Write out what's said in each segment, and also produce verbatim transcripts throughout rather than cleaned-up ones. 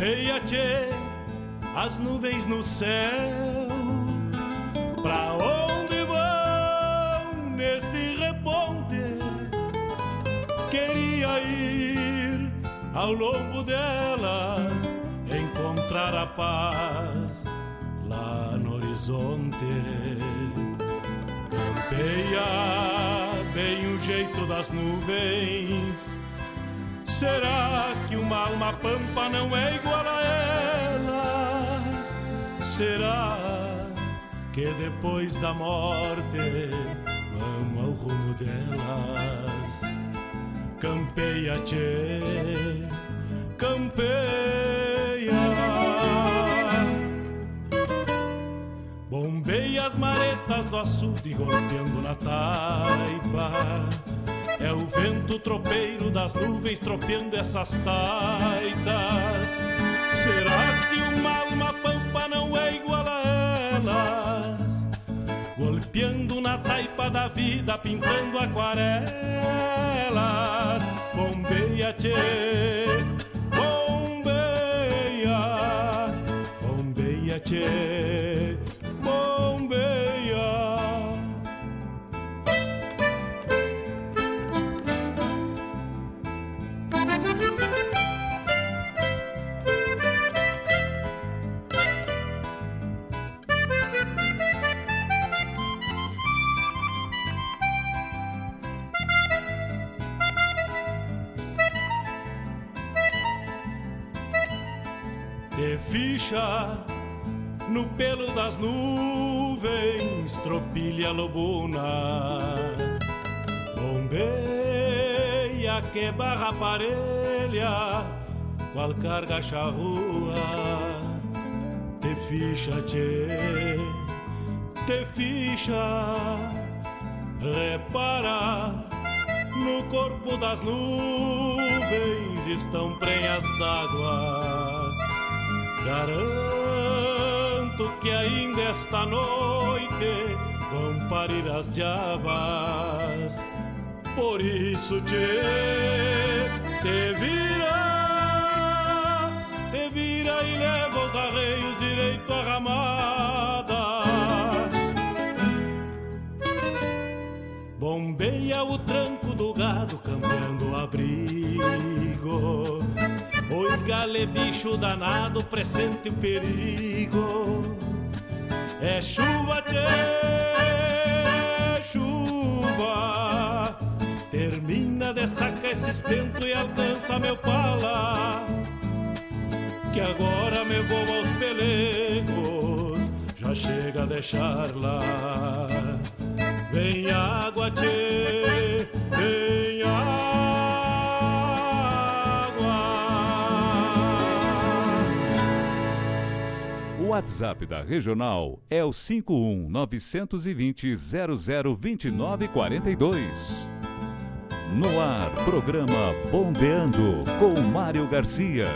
Beia-tchê, as nuvens no céu, pra onde vão neste reponte? Queria ir ao longo delas, encontrar a paz lá no horizonte. Campeia bem o jeito das nuvens. Será que uma alma pampa não é igual a ela? Será que depois da morte vamos ao rumo delas? Campeia, tchê, campeia. Bombeia as maretas do açude golpeando na taipa. É o vento tropeiro das nuvens tropeando essas taitas. Será que uma alma pampa não é igual a elas? Golpeando na taipa da vida, pintando aquarelas. Bombeia, tchê, bombeia. Bombeia, tchê, bombeia. De ficha no pelo das nuvens, tropilha lobuna. Bombeia que barra parelha, qual carga charrua. Te ficha, tchê, te ficha. Repara, no corpo das nuvens estão prenhas d'água. Garanto que ainda esta noite vão parir as diabas. Por isso, tchê, te vira, te vira e leva os arreios direito à ramada. Bombeia o tranco do gado, cambiando o abrigo. Oi, gale, bicho danado, pressente o perigo. É chuva, tchê, chuva. Termina de sacar esse estento e alcança meu pala, que agora me vou aos pelecos, já chega a deixar lá. Vem água, tchê, vem água. O WhatsApp da Regional é o cinco um, nove dois zero, zero zero, dois nove quatro dois. No ar, programa Bombeando com Mario Garcia.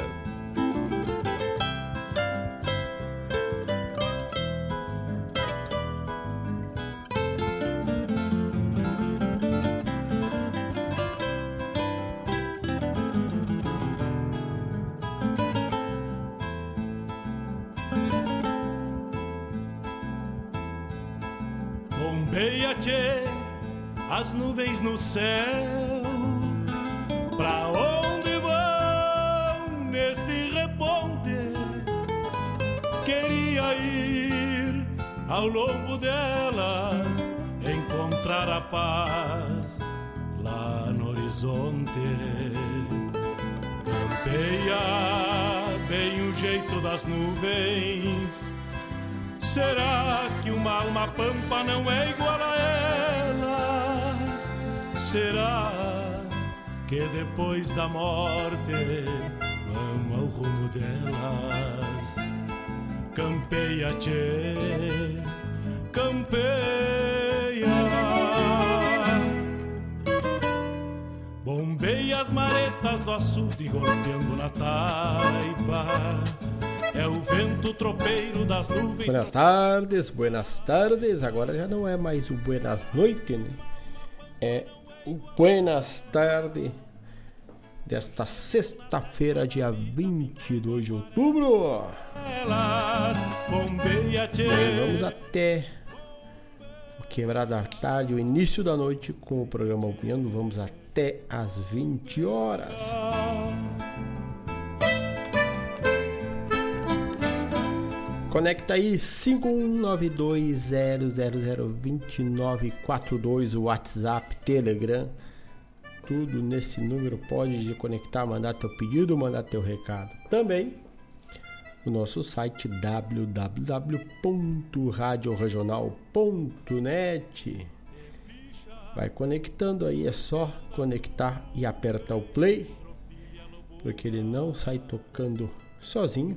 As nuvens no céu, pra onde vão neste reponte? Queria ir ao longo delas, encontrar a paz lá no horizonte. Campeia bem o jeito das nuvens. Será que uma alma pampa não é igual a ela? Será que depois da morte vamos ao rumo delas? Campeia, tchê, campeia. Bombeia as maretas do açude golpeando na taipa. É o vento tropeiro das nuvens. Buenas tardes, buenas tardes. Agora já não é mais o buenas noites, né? É... Buenas tardes, desta sexta-feira, dia vinte e dois de outubro. E vamos até o quebrar da tarde, o início da noite com o programa Bombeando. Vamos até às vinte horas. Conecta aí cinco um nove dois zero zero zero dois nove quatro dois, WhatsApp, Telegram, tudo nesse número. Pode conectar, mandar teu pedido, mandar teu recado. Também o nosso site w w w ponto rádio regional ponto net. Vai conectando aí, é só conectar e apertar o play, porque ele não sai tocando sozinho,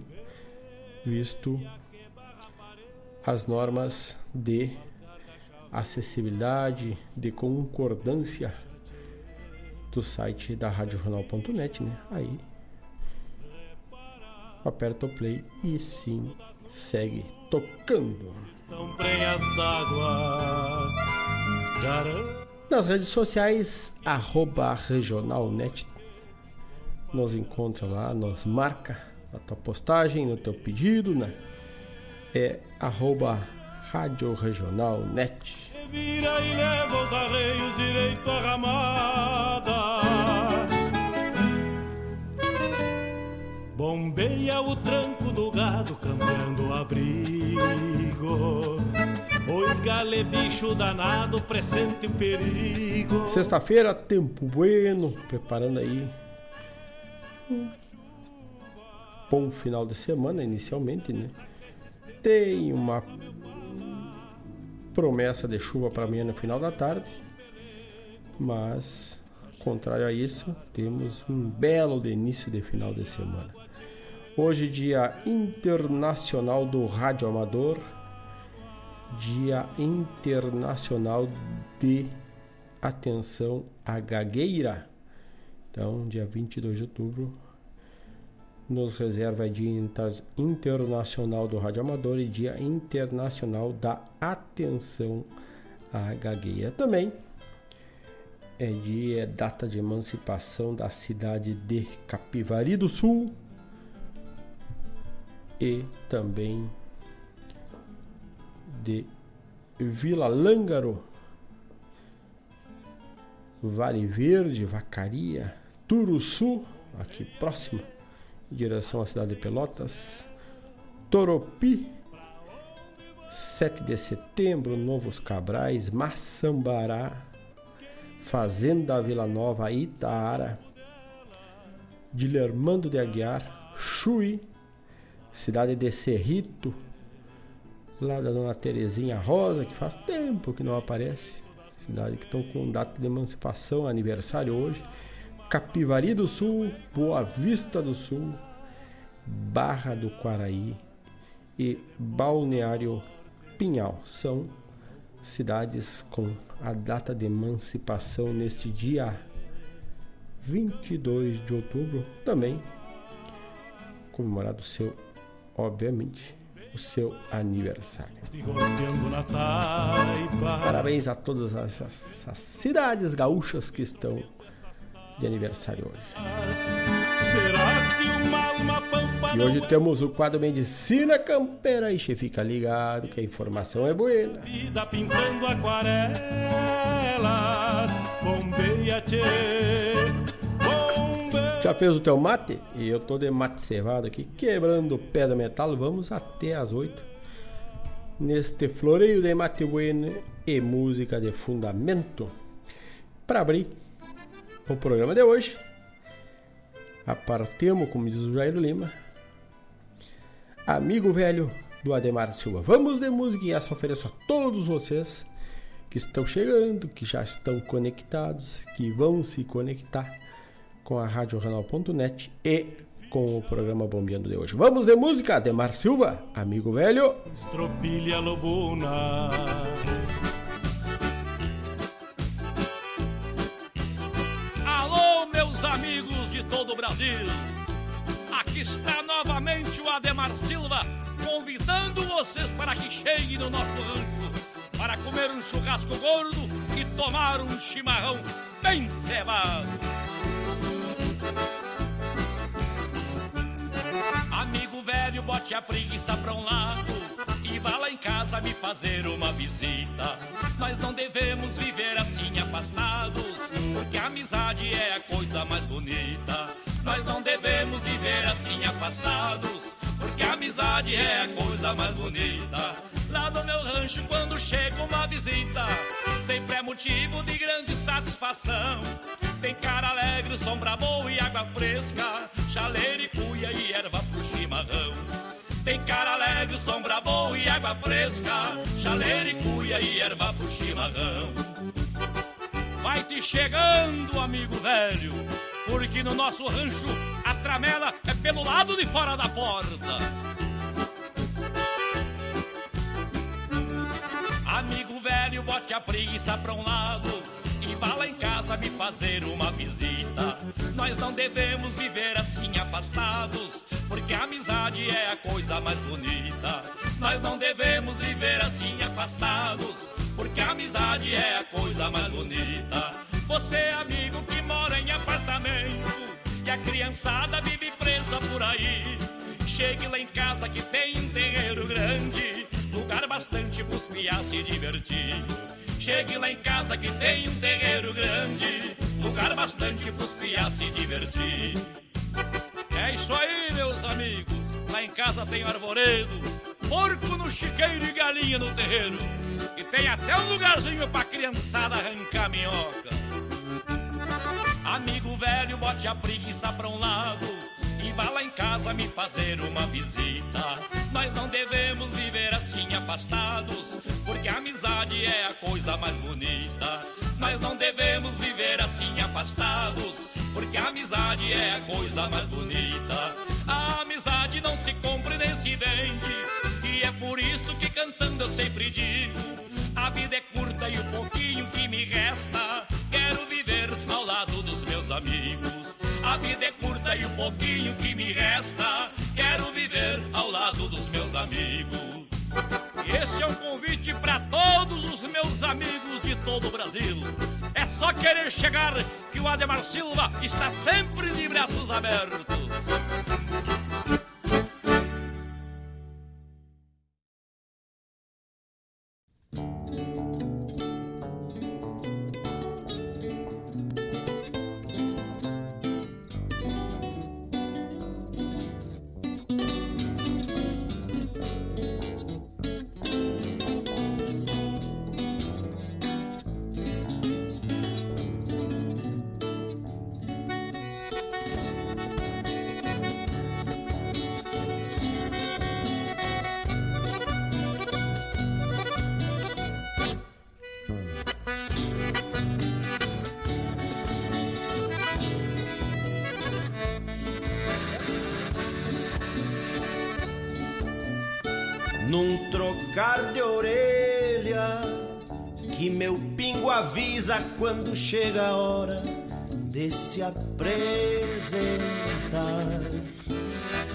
visto as normas de acessibilidade, de concordância do site da rádio jornal ponto net, né? Aí aperta o play e sim segue tocando. Nas redes sociais, arroba regional ponto net, nos encontra lá, nos marca na tua postagem, no teu pedido, né? É arroba Rádio Regional Net. Bombeia o tranco do gado, cambiando o abrigo. Oi, gale, bicho danado, pressente o perigo. Sexta-feira, tempo bueno, preparando aí hum. bom final de semana, inicialmente, né? Tem uma promessa de chuva para amanhã no final da tarde, mas, contrário a isso, temos um belo de início de final de semana. Hoje, Dia Internacional do Rádio Amador, Dia Internacional de Atenção à Gagueira. Então, dia vinte e dois de outubro, nos reserva Dia Internacional do Rádio Amador e Dia Internacional da Atenção à Gagueira. Também é dia, é data de emancipação da cidade de Capivari do Sul e também de Vila Lângaro, Vale Verde, Vacaria, Turuçu, aqui próximo, em direção à cidade de Pelotas, Toropi, sete de setembro, Novos Cabrais, Maçambará, Fazenda Vila Nova, Itaara, Dilermando de Aguiar, Chuí, cidade de Cerrito, lá da dona Terezinha Rosa, que faz tempo que não aparece, cidade que estão com data de emancipação, aniversário hoje, Capivari do Sul, Boa Vista do Sul, Barra do Quaraí e Balneário Pinhal. São cidades com a data de emancipação neste dia vinte e dois de outubro. Também comemorado o seu, obviamente, o seu aniversário. Parabéns a todas essas cidades gaúchas que estão de aniversário hoje. E hoje temos o quadro Medicina Campeira. Ixi, fica ligado que a informação é buena. Pintando aquarelas, bombeia-te, bombeia. Já fez o teu mate? E eu tô de mate cevado aqui, quebrando o pé do metal. Vamos até às oito neste floreio de mate bueno e música de fundamento. Para abrir o programa de hoje, apartemos, como diz o Jairo Lima, Amigo Velho, do Ademar Silva. Vamos de música, e essa ofereço a todos vocês que estão chegando, que já estão conectados, que vão se conectar com a rádio regional ponto net e com o programa Bombeando de hoje. Vamos de música, Ademar Silva, Amigo Velho. Estropilha lobuna. Amigos de todo o Brasil, aqui está novamente o Ademar Silva, convidando vocês para que cheguem no nosso rancho para comer um churrasco gordo e tomar um chimarrão bem cevado. Amigo velho, bote a preguiça pra um lado e vá lá em casa me fazer uma visita. Mas não devemos viver assim afastados, porque a amizade é a coisa mais bonita. Nós não devemos viver assim afastados, porque a amizade é a coisa mais bonita. Lá no meu rancho, quando chega uma visita, sempre é motivo de grande satisfação. Tem cara alegre, sombra boa e água fresca, chaleira e cuia e erva pro chimarrão. Tem cara alegre, sombra boa e água fresca, chaleira e cuia e erva pro chimarrão. Vai te chegando, amigo velho, porque no nosso rancho a tramela é pelo lado de fora da porta. Amigo velho, bote a preguiça pra um lado e vá lá em casa me fazer uma visita. Nós não devemos viver assim afastados, porque a amizade é a coisa mais bonita. Nós não devemos viver assim afastados, porque a amizade é a coisa mais bonita. Você, amigo que mora em apartamento e a criançada vive presa por aí, chegue lá em casa que tem dinheiro grande, lugar bastante pros piá se divertir. Chegue lá em casa que tem um terreiro grande, lugar bastante pros piá se divertir. É isso aí, meus amigos, lá em casa tem arvoredo, porco no chiqueiro e galinha no terreiro, e tem até um lugarzinho pra criançada arrancar minhoca. Amigo velho, bote a preguiça pra um lado e vá lá em casa me fazer uma visita. Nós não devemos viver assim afastados, porque a amizade é a coisa mais bonita. Nós não devemos viver assim afastados, porque a amizade é a coisa mais bonita. A amizade não se compra nem se vende, e é por isso que cantando eu sempre digo: a vida é curta e o pouquinho que me resta, quero viver ao lado dos meus amigos. A vida é curta e o pouquinho que me resta, quero viver ao lado dos meus amigos. Este é um convite para todos os meus amigos de todo o Brasil. É só querer chegar que o Ademar Silva está sempre de braços abertos. Trocar de orelha, que meu pingo avisa quando chega a hora de se apresentar.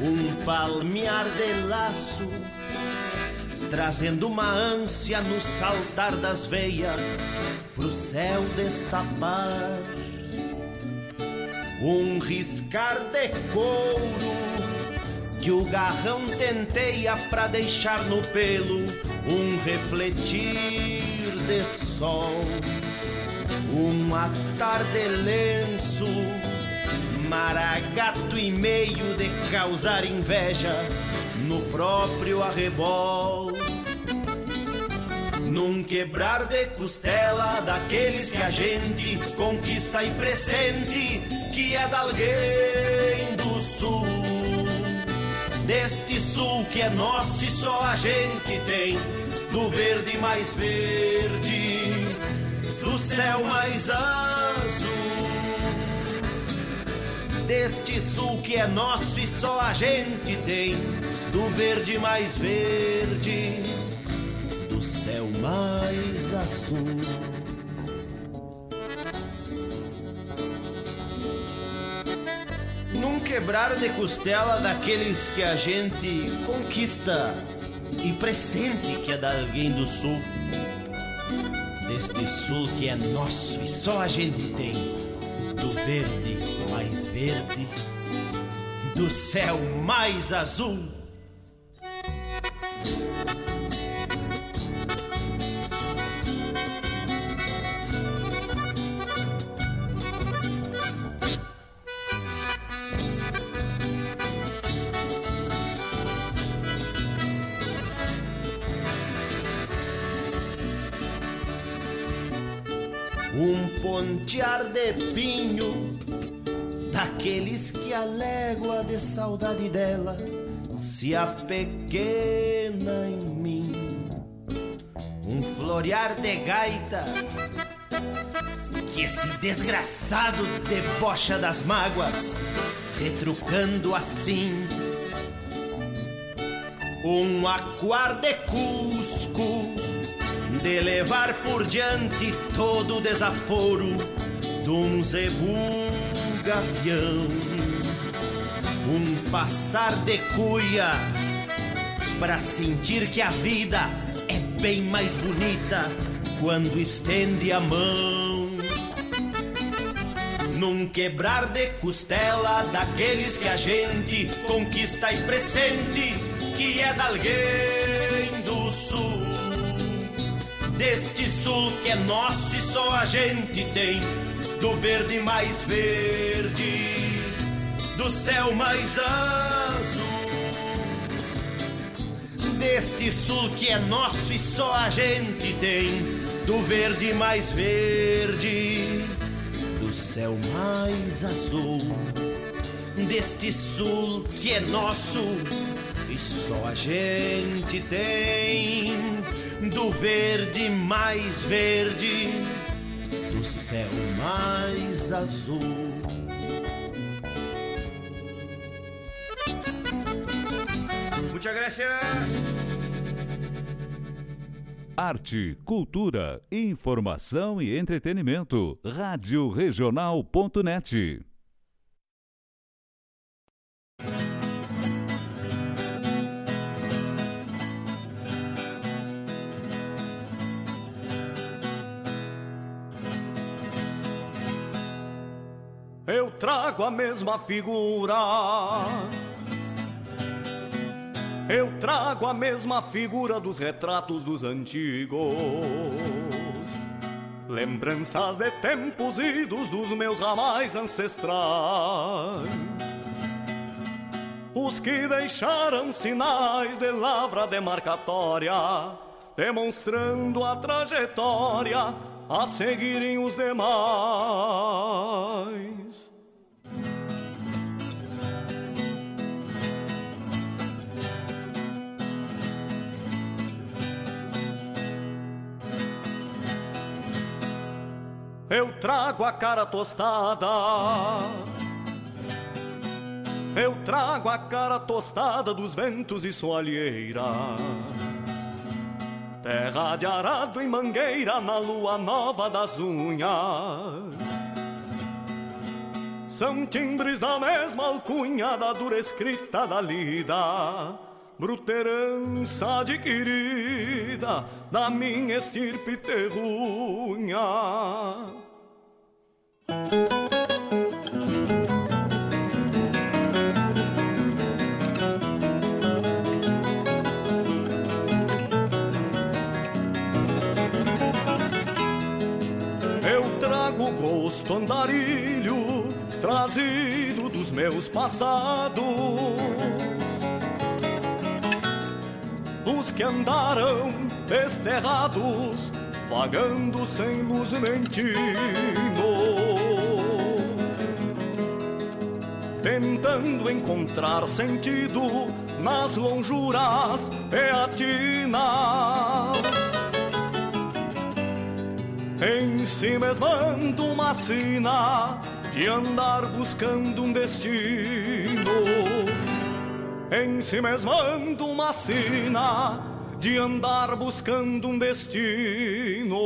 Um palmear de laço, trazendo uma ânsia no saltar das veias pro céu destapar. Um riscar de couro que o garrão tenteia pra deixar no pelo um refletir de sol. Um atar de lenço, maragato e meio de causar inveja no próprio arrebol. Num quebrar de costela daqueles que a gente conquista e pressente que é de alguém do sul, deste sul que é nosso e só a gente tem, do verde mais verde, do céu mais azul. Deste sul que é nosso e só a gente tem, do verde mais verde, do céu mais azul. Num quebrar de costela daqueles que a gente conquista e pressente que é de alguém do sul, deste sul que é nosso e só a gente tem, do verde mais verde, do céu mais azul. Um pontear de pinho, daqueles que a légua de saudade dela se apequena em mim. Um florear de gaita, que esse desgraçado debocha das mágoas, retrucando assim. Um aquar de Cusco, de levar por diante todo o desaforo de um zebu gavião. Um passar de cuia, pra sentir que a vida é bem mais bonita quando estende a mão. Num quebrar de costela, daqueles que a gente conquista e pressente que é de alguém do sul, deste sul que é nosso e só a gente tem, do verde mais verde, do céu mais azul. Deste sul que é nosso e só a gente tem, do verde mais verde, do céu mais azul. Deste sul que é nosso e só a gente tem, do verde mais verde, do céu mais azul. Muchas gracias. Arte, cultura, informação e entretenimento. Rádio Regional ponto net. Eu trago a mesma figura, eu trago a mesma figura dos retratos dos antigos, lembranças de tempos idos dos meus ramais ancestrais, os que deixaram sinais de lavra demarcatória, demonstrando a trajetória a seguirem os demais. Eu trago a cara tostada, eu trago a cara tostada dos ventos e soalheiras, terra de arado e mangueira na lua nova das unhas. São timbres da mesma alcunha da dura escrita da lida, bruterança adquirida da minha estirpe terrunha. Gosto andarilho trazido dos meus passados, os que andaram desterrados, vagando sem luz nem tino, tentando encontrar sentido nas lonjuras peatinas, em si mesmando uma sina de andar buscando um destino, em si mesmando uma sina de andar buscando um destino.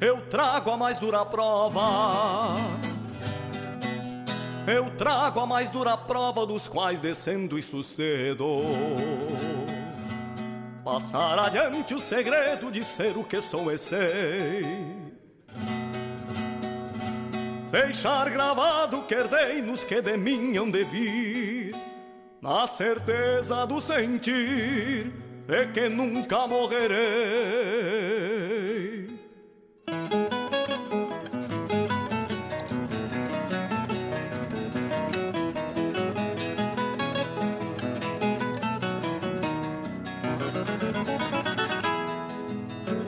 Eu trago a mais dura prova, eu trago a mais dura prova dos quais descendo e sucedo passar adiante o segredo de ser o que sou e sei. Deixar gravado que herdei nos que de mim hão de vir, na certeza do sentir de que nunca morrerei.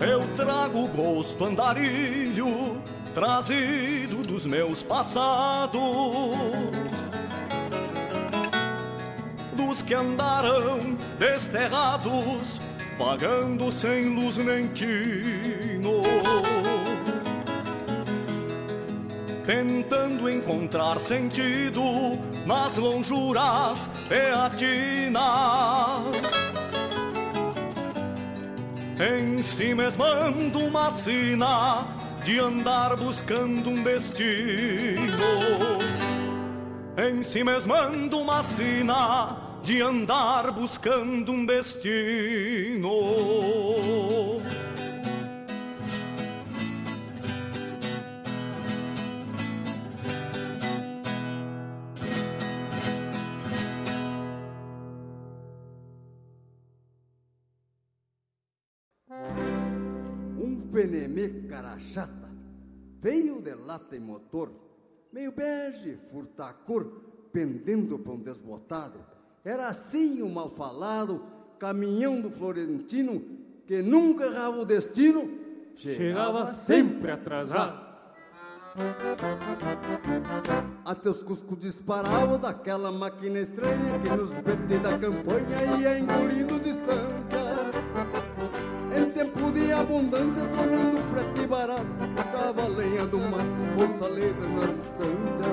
Eu trago o gosto andarilho trazido dos meus passados, dos que andaram desterrados, vagando sem luz nem tino, tentando encontrar sentido nas lonjuras teatinas, em si mesmando uma sina de andar buscando um destino, em si mesmando uma sina de andar buscando um destino. Fenemê carachata, veio de lata e motor, meio bege, furtacor, pendendo para um desbotado. Era assim o mal falado caminhão do florentino, que nunca errava o destino, chegava, chegava sempre atrasado. Até os cuscos disparavam daquela máquina estranha que nos P T da campanha ia engolindo distância. Em tempo de abundância, sonhando preto e barato, tava a lenha do mato, bolsa letra na distância.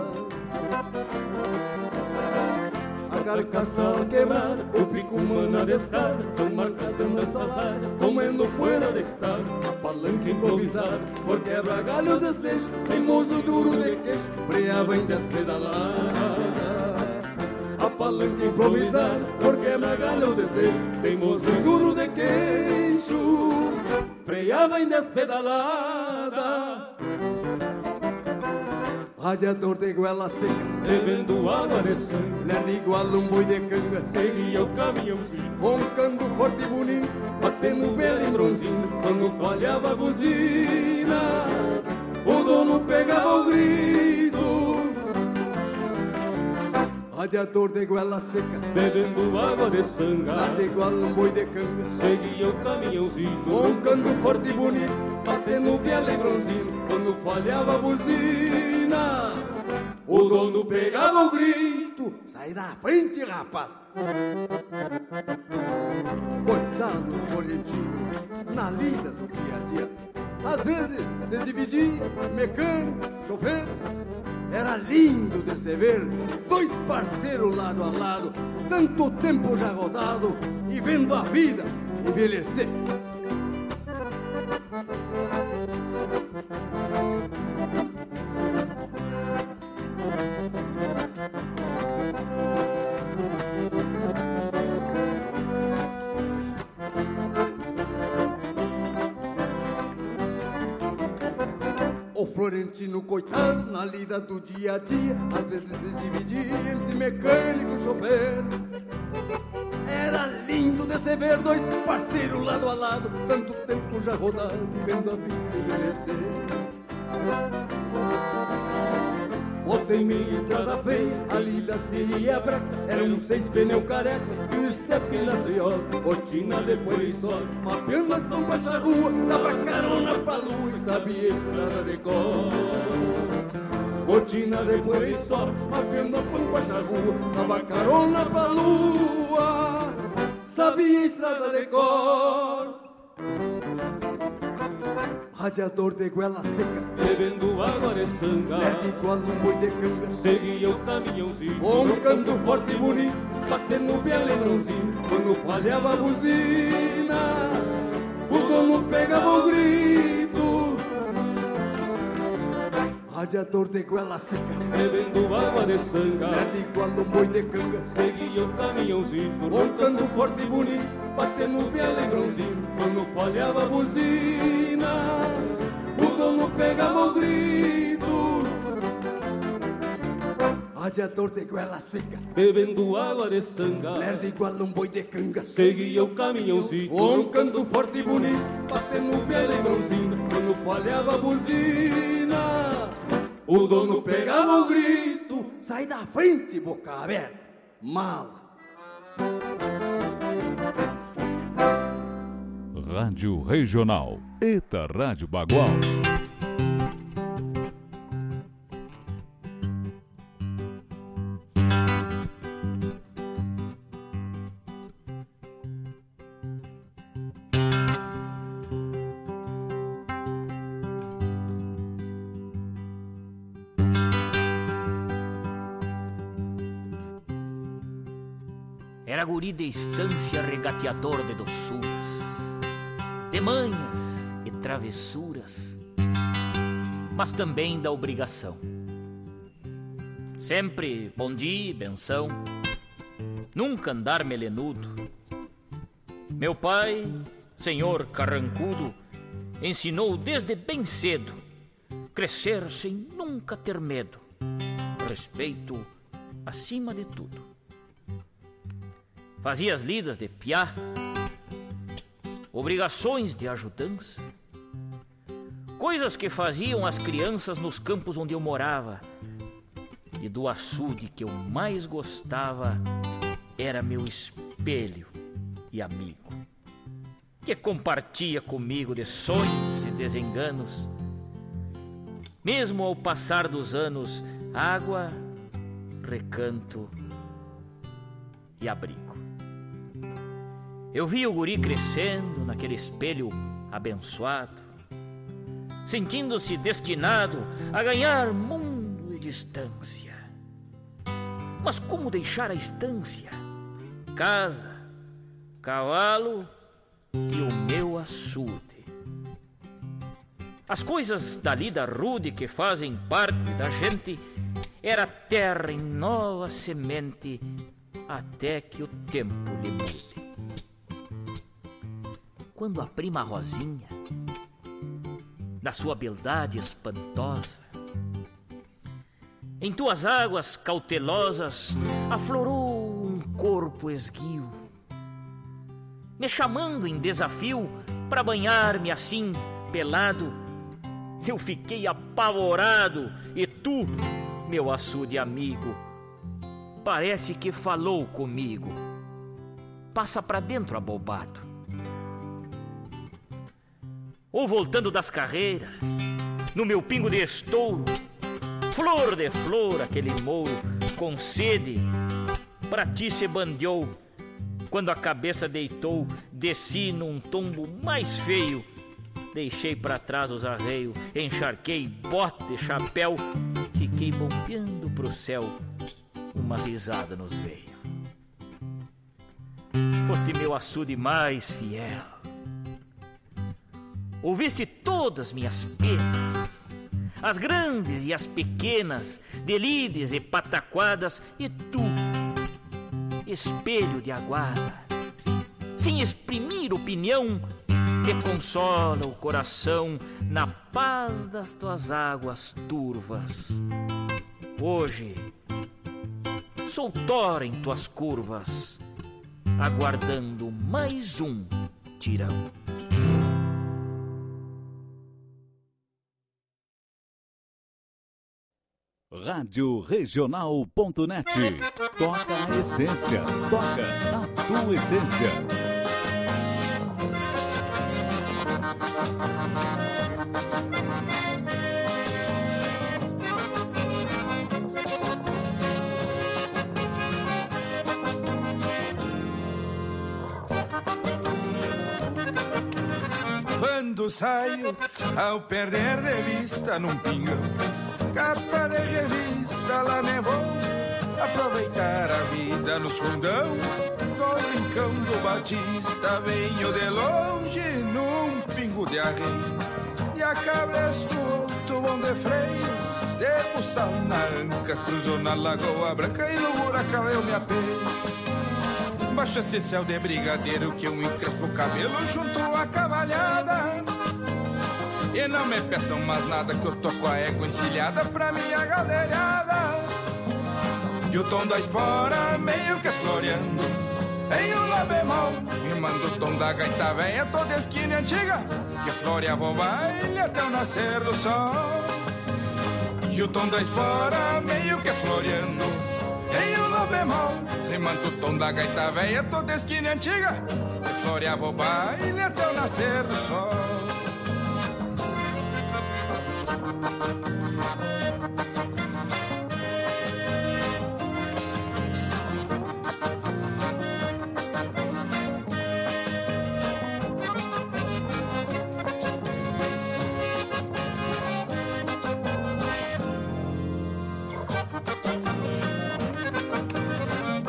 A carcaça quebrada, o pico humano adestado, tão marcado nas saladas, comendo poeira de estado, a palanca improvisada, por quebra-galho desleixo, teimoso duro de queixo, breava em despedalada. A palanca improvisada, por quebra-galho desleixo, teimoso duro de queixo, freava em despedalada. Radiador de goela seca, bebendo água de sangue, lerdo igual um boi de canga, seguia o caminhãozinho, roncando forte e bonito, batendo belo e bronzinho. Quando falhava a buzina, o dono pegava o grito. Radiador de goela seca, bebendo água de sanga, larga igual um boi de canga, seguia o caminhãozinho, roncando forte e bonito, batendo biela e bronzino. Quando falhava a buzina, o dono pegava o grito. Sai da frente, rapaz! Coitado do florentino, na lida do dia a dia, às vezes se dividia, mecânico, chofer. Era lindo de se ver, dois parceiros lado a lado, tanto tempo já rodado, e vendo a vida envelhecer. Florentino, coitado, na lida do dia a dia, às vezes se dividia entre mecânico e chofer. Era lindo de se ver, dois parceiros lado a lado, tanto tempo já rodado, vendo a vida envelhecer. Ontem minha estrada feia, a lida se ia braca, eram seis pneu careca e o estepe na triola, botina depois só, mapeando as bombas da rua, dava carona pra lua e sabia a estrada de cor. Botina depois só, mapeando a pampa da rua, dava carona pra lua, sabia a estrada de cor. Radiador de goela seca, bebendo água de sanga, lerdo igual um boi de canga, seguia o caminhãozinho, roncando forte e bonito, batendo biela e bronzino. Quando falhava a buzina, o dono pegava o grito. radiador de goela seca, bebendo água de sanga, nada igual um boi de canga. Seguia o caminhãozito, roncando forte e bonito, batendo bem alegrãozinho. Quando falhava a buzina, o dono pegava o grito. Radiador de goela seca, bebendo água de sanga, nada igual um boi de canga. Seguia o caminhãozito, roncando forte e bonito, batendo bem alegrãozinho. Quando falhava a buzina, o dono pegava o grito. Sai da frente, boca aberta, mala. Rádio Regional, Eta Rádio Bagual. Era guri de estância, regateador de doçuras, de manhas e travessuras, mas também da obrigação. Sempre bom dia, benção, nunca andar melenudo. Meu pai, senhor carrancudo, ensinou desde bem cedo crescer sem nunca ter medo, respeito acima de tudo. Fazia as lidas de piá, obrigações de ajudança, coisas que faziam as crianças nos campos onde eu morava. E do açude que eu mais gostava era meu espelho e amigo, que compartia comigo de sonhos e desenganos. Mesmo ao passar dos anos, água, recanto e abrigo. Eu vi o guri crescendo naquele espelho abençoado, sentindo-se destinado a ganhar mundo e distância. Mas como deixar a estância, casa, cavalo e o meu açude? As coisas dali da rude que fazem parte da gente era terra em nova semente, até que o tempo lhe mude. Quando a prima Rosinha, da sua beldade espantosa, em tuas águas cautelosas aflorou um corpo esguio, me chamando em desafio para banhar-me assim, pelado, eu fiquei apavorado. E tu, meu açude amigo, parece que falou comigo, passa pra dentro abobado. Ou voltando das carreiras, no meu pingo de estouro, flor de flor aquele mouro, com sede, pra ti se bandeou. Quando a cabeça deitou, desci num tombo mais feio, deixei pra trás os arreios, encharquei bote e chapéu, fiquei bombeando pro céu, uma risada nos veio. Foste meu açude mais fiel, ouviste todas minhas penas, as grandes e as pequenas, delides e pataquadas. E tu, espelho de aguada, sem exprimir opinião, me consola o coração na paz das tuas águas turvas. Hoje sou tora em tuas curvas, aguardando mais um tirão. Rádio Regional ponto net. Toca a essência, toca a tua essência. Quando saio ao perder de vista num pinhão, capa de revista, lá me vou aproveitar a vida nos fundão do rincão do Batista. Venho de longe num pingo de arreio e a cabra estuou, tubão de freio, Dei o sal na anca, cruzou na Lagoa Branca e no buracão eu me apei. Baixo esse céu de brigadeiro que eu encrespo o cabelo junto à cavalhada. E não me peçam mais nada que eu tô com a égua encilhada pra minha galerada. E o tom da espora meio que floreando em um lá bemol me manda o tom da gaita velha, toda esquina antiga que floreava o baile até o nascer do sol. E o tom da espora meio que floreando em um lá bemol me manda o tom da gaita velha, toda esquina antiga que floreava o baile até o nascer do sol.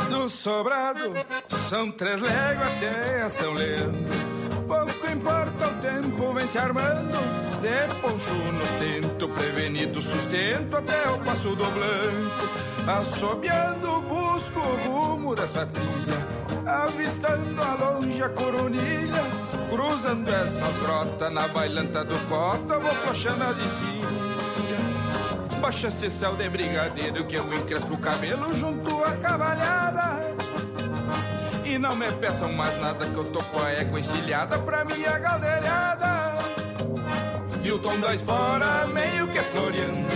Do Sobrado são três léguas até São Leandro. Pouco importa o tempo, vem se armando de poncho nos tento, prevenido sustento até o passo do Blanco. Assobiando busco o rumo dessa trilha, avistando a longe a coronilha, cruzando essas grotas na bailanta do Cota, vou flochando a descilha. Baixa esse céu de brigadeiro que eu encrespo o cabelo junto à cavalhada. E não me peçam mais nada que eu tô com a égua encilhada pra minha galdeirada. E o tom da espora meio que floreando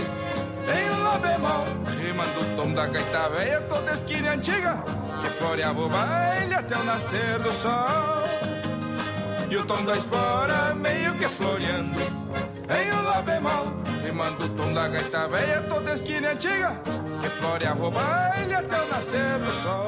em um lá bemol rima do tom da gaita velha, toda esquina antiga que floreava o baile até o nascer do sol. E o tom da espora meio que floreando em um lá bemol rima do tom da gaita velha, toda esquina antiga que floreava o baile até o nascer do sol.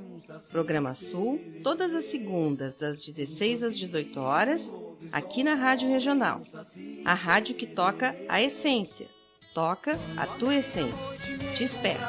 Programa Sul, todas as segundas, das dezesseis às dezoito horas, aqui na Rádio Regional, a rádio que toca a essência, toca a tua essência. Te espero.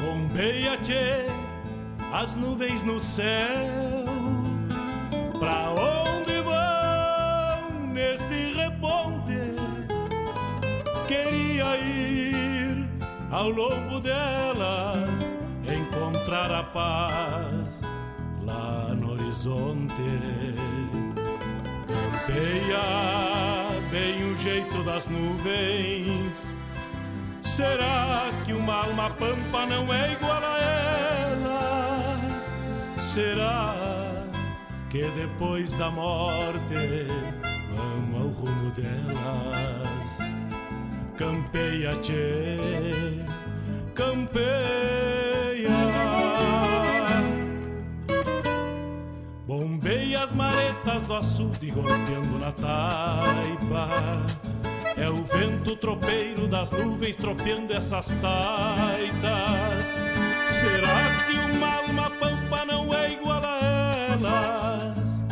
Bombeia, tchê, as nuvens no céu, pra onde vão neste reponte? Queria ir ao longo delas, encontrar a paz lá no horizonte. Campeia bem o jeito das nuvens. Será que uma alma pampa não é igual a ela? Será que depois da morte vamos ao rumo delas? Campeia, tchê, campeia. Bombeia as maretas do açude golpeando na taipa. É o vento tropeiro das nuvens tropeando essas taitas. Será que uma alma pampa não é igual a elas?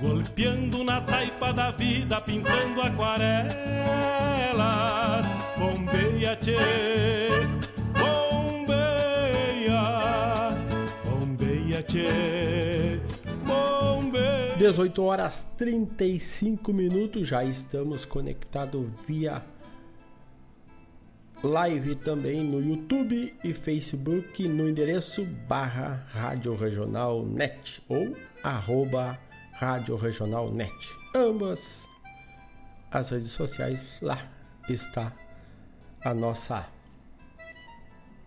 Golpeando na taipa da vida, pintando aquarelas. Bombeia, tchê, bombeia, bombeia, tchê. dezoito horas trinta e cinco minutos, já estamos conectados via live também no YouTube e Facebook no endereço barra Rádio Regional ponto net ou arroba Rádio Regional ponto net. Ambas as redes sociais, lá está a nossa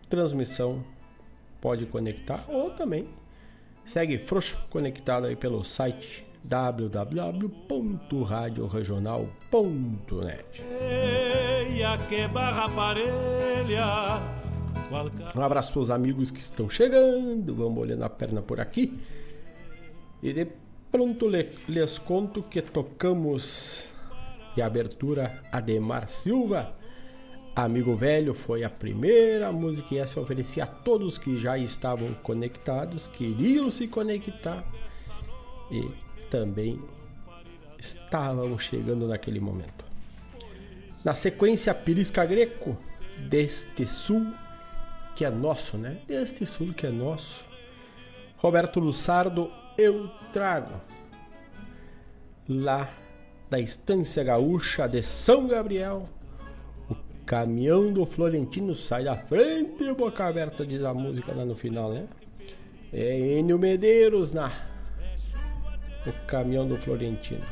transmissão. Pode conectar ou também segue frouxo conectado aí pelo site w w w ponto radio regional ponto net. Um abraço para os amigos que estão chegando. Vamos olhando a perna por aqui. E de pronto lhes conto que tocamos e abertura Ademar Silva, Amigo Velho, foi a primeira música e essa eu ofereci a todos que já estavam conectados, queriam se conectar e também estavam chegando naquele momento. Na sequência, Pirisca Greco, Deste Sul que é Nosso, né? Deste Sul que é Nosso. Roberto Lussardo, Eu Trago. Lá da Estância Gaúcha de São Gabriel, Caminhão do Florentino sai da frente, boca aberta, diz a música lá no final, né? É Enio Medeiros na O Caminhão do Florentino.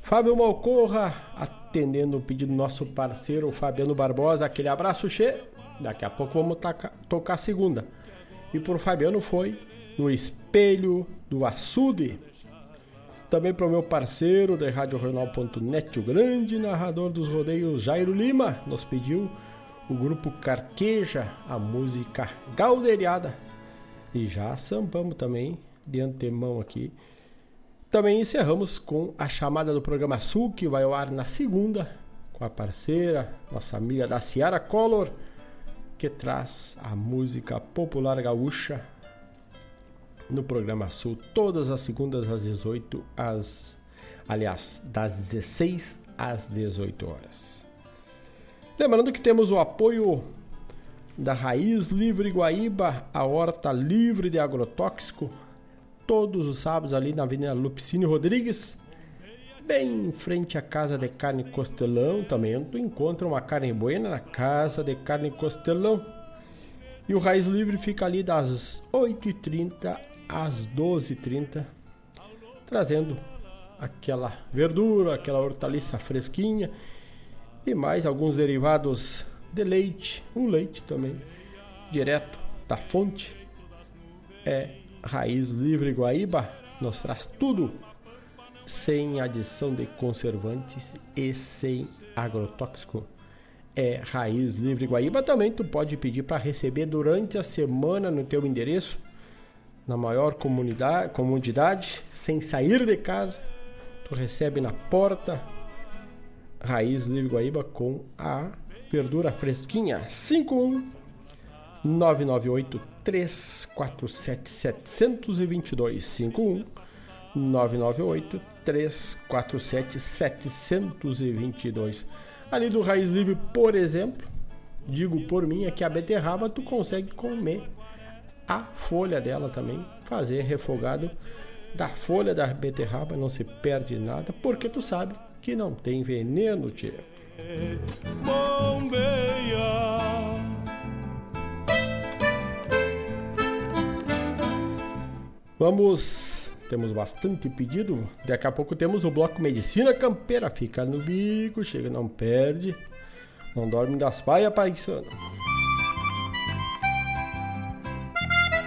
Fábio Malcorra, atendendo o pedido do nosso parceiro Fabiano Barbosa, aquele abraço, che. Daqui a pouco vamos taca, tocar a segunda. E por Fabiano foi No Espelho do Açude. Também para o meu parceiro da rádio regional ponto net, o grande narrador dos rodeios Jairo Lima, nos pediu o grupo Carqueja, a música Galderiada. E já sambamos também de antemão aqui. Também encerramos com a chamada do programa Sul, que vai ao ar na segunda, com a parceira, nossa amiga da Seara Collor, que traz a música popular gaúcha no programa Sul, todas as segundas às dezoito, às, aliás, das dezesseis às dezoito horas. Lembrando que temos o apoio da Raiz Livre Guaíba, a horta livre de agrotóxico, todos os sábados ali na Avenida Lupicínio Rodrigues, bem em frente à Casa de Carne Costelão. Também tu encontra uma carne buena na Casa de Carne Costelão. E o Raiz Livre fica ali das oito e trinta às doze e trinta, trazendo aquela verdura, aquela hortaliça fresquinha e mais alguns derivados de leite. O leite também, direto da fonte. É Raiz Livre Guaíba, nos traz tudo sem adição de conservantes e sem agrotóxico. É Raiz Livre Guaíba. Também tu pode pedir para receber durante a semana no teu endereço, na maior comunidade, comodidade, sem sair de casa. Tu recebe na porta Raiz Livre Guaíba com a verdura fresquinha. cinco um nove nove oito três quatro sete sete dois dois. cinco um nove nove oito três quatro sete sete dois dois. Ali do Raiz Livre, por exemplo, digo por mim, é que a beterraba tu consegue comer a folha dela também, fazer refogado da folha da beterraba, não se perde nada, porque tu sabe que não tem veneno, tio. Vamos... Temos bastante pedido. Daqui a pouco temos o bloco Medicina Campeira. Fica no bico, chega, não perde. Não dorme das paias, paisana.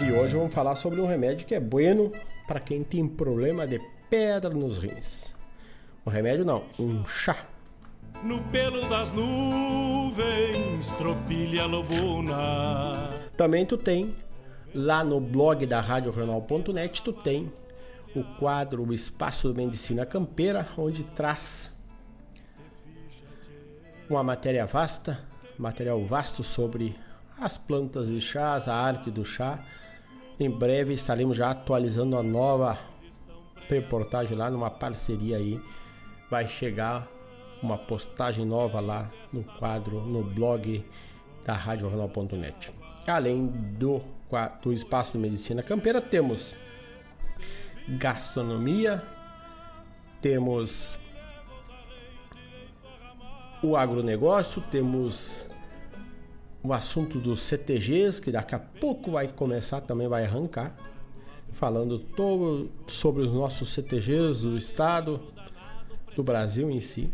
E hoje vamos falar sobre um remédio que é bueno para quem tem problema de pedra nos rins. Um remédio não, um chá. No pelo das nuvens, tropilha lobuna. Também tu tem, lá no blog da rádio regional ponto net, tu tem o quadro, o Espaço Medicina Campeira, onde traz uma matéria vasta, material vasto sobre as plantas e chás, a arte do chá. Em breve estaremos já atualizando a nova reportagem lá, numa parceria aí. Vai chegar uma postagem nova lá no quadro, no blog da rádio regional ponto net. Além do, do Espaço de Medicina Campeira, temos gastronomia, temos o agronegócio, temos o assunto dos C T Gs, que daqui a pouco vai começar, também vai arrancar, falando todo sobre os nossos C T Gs do estado, do Brasil em si.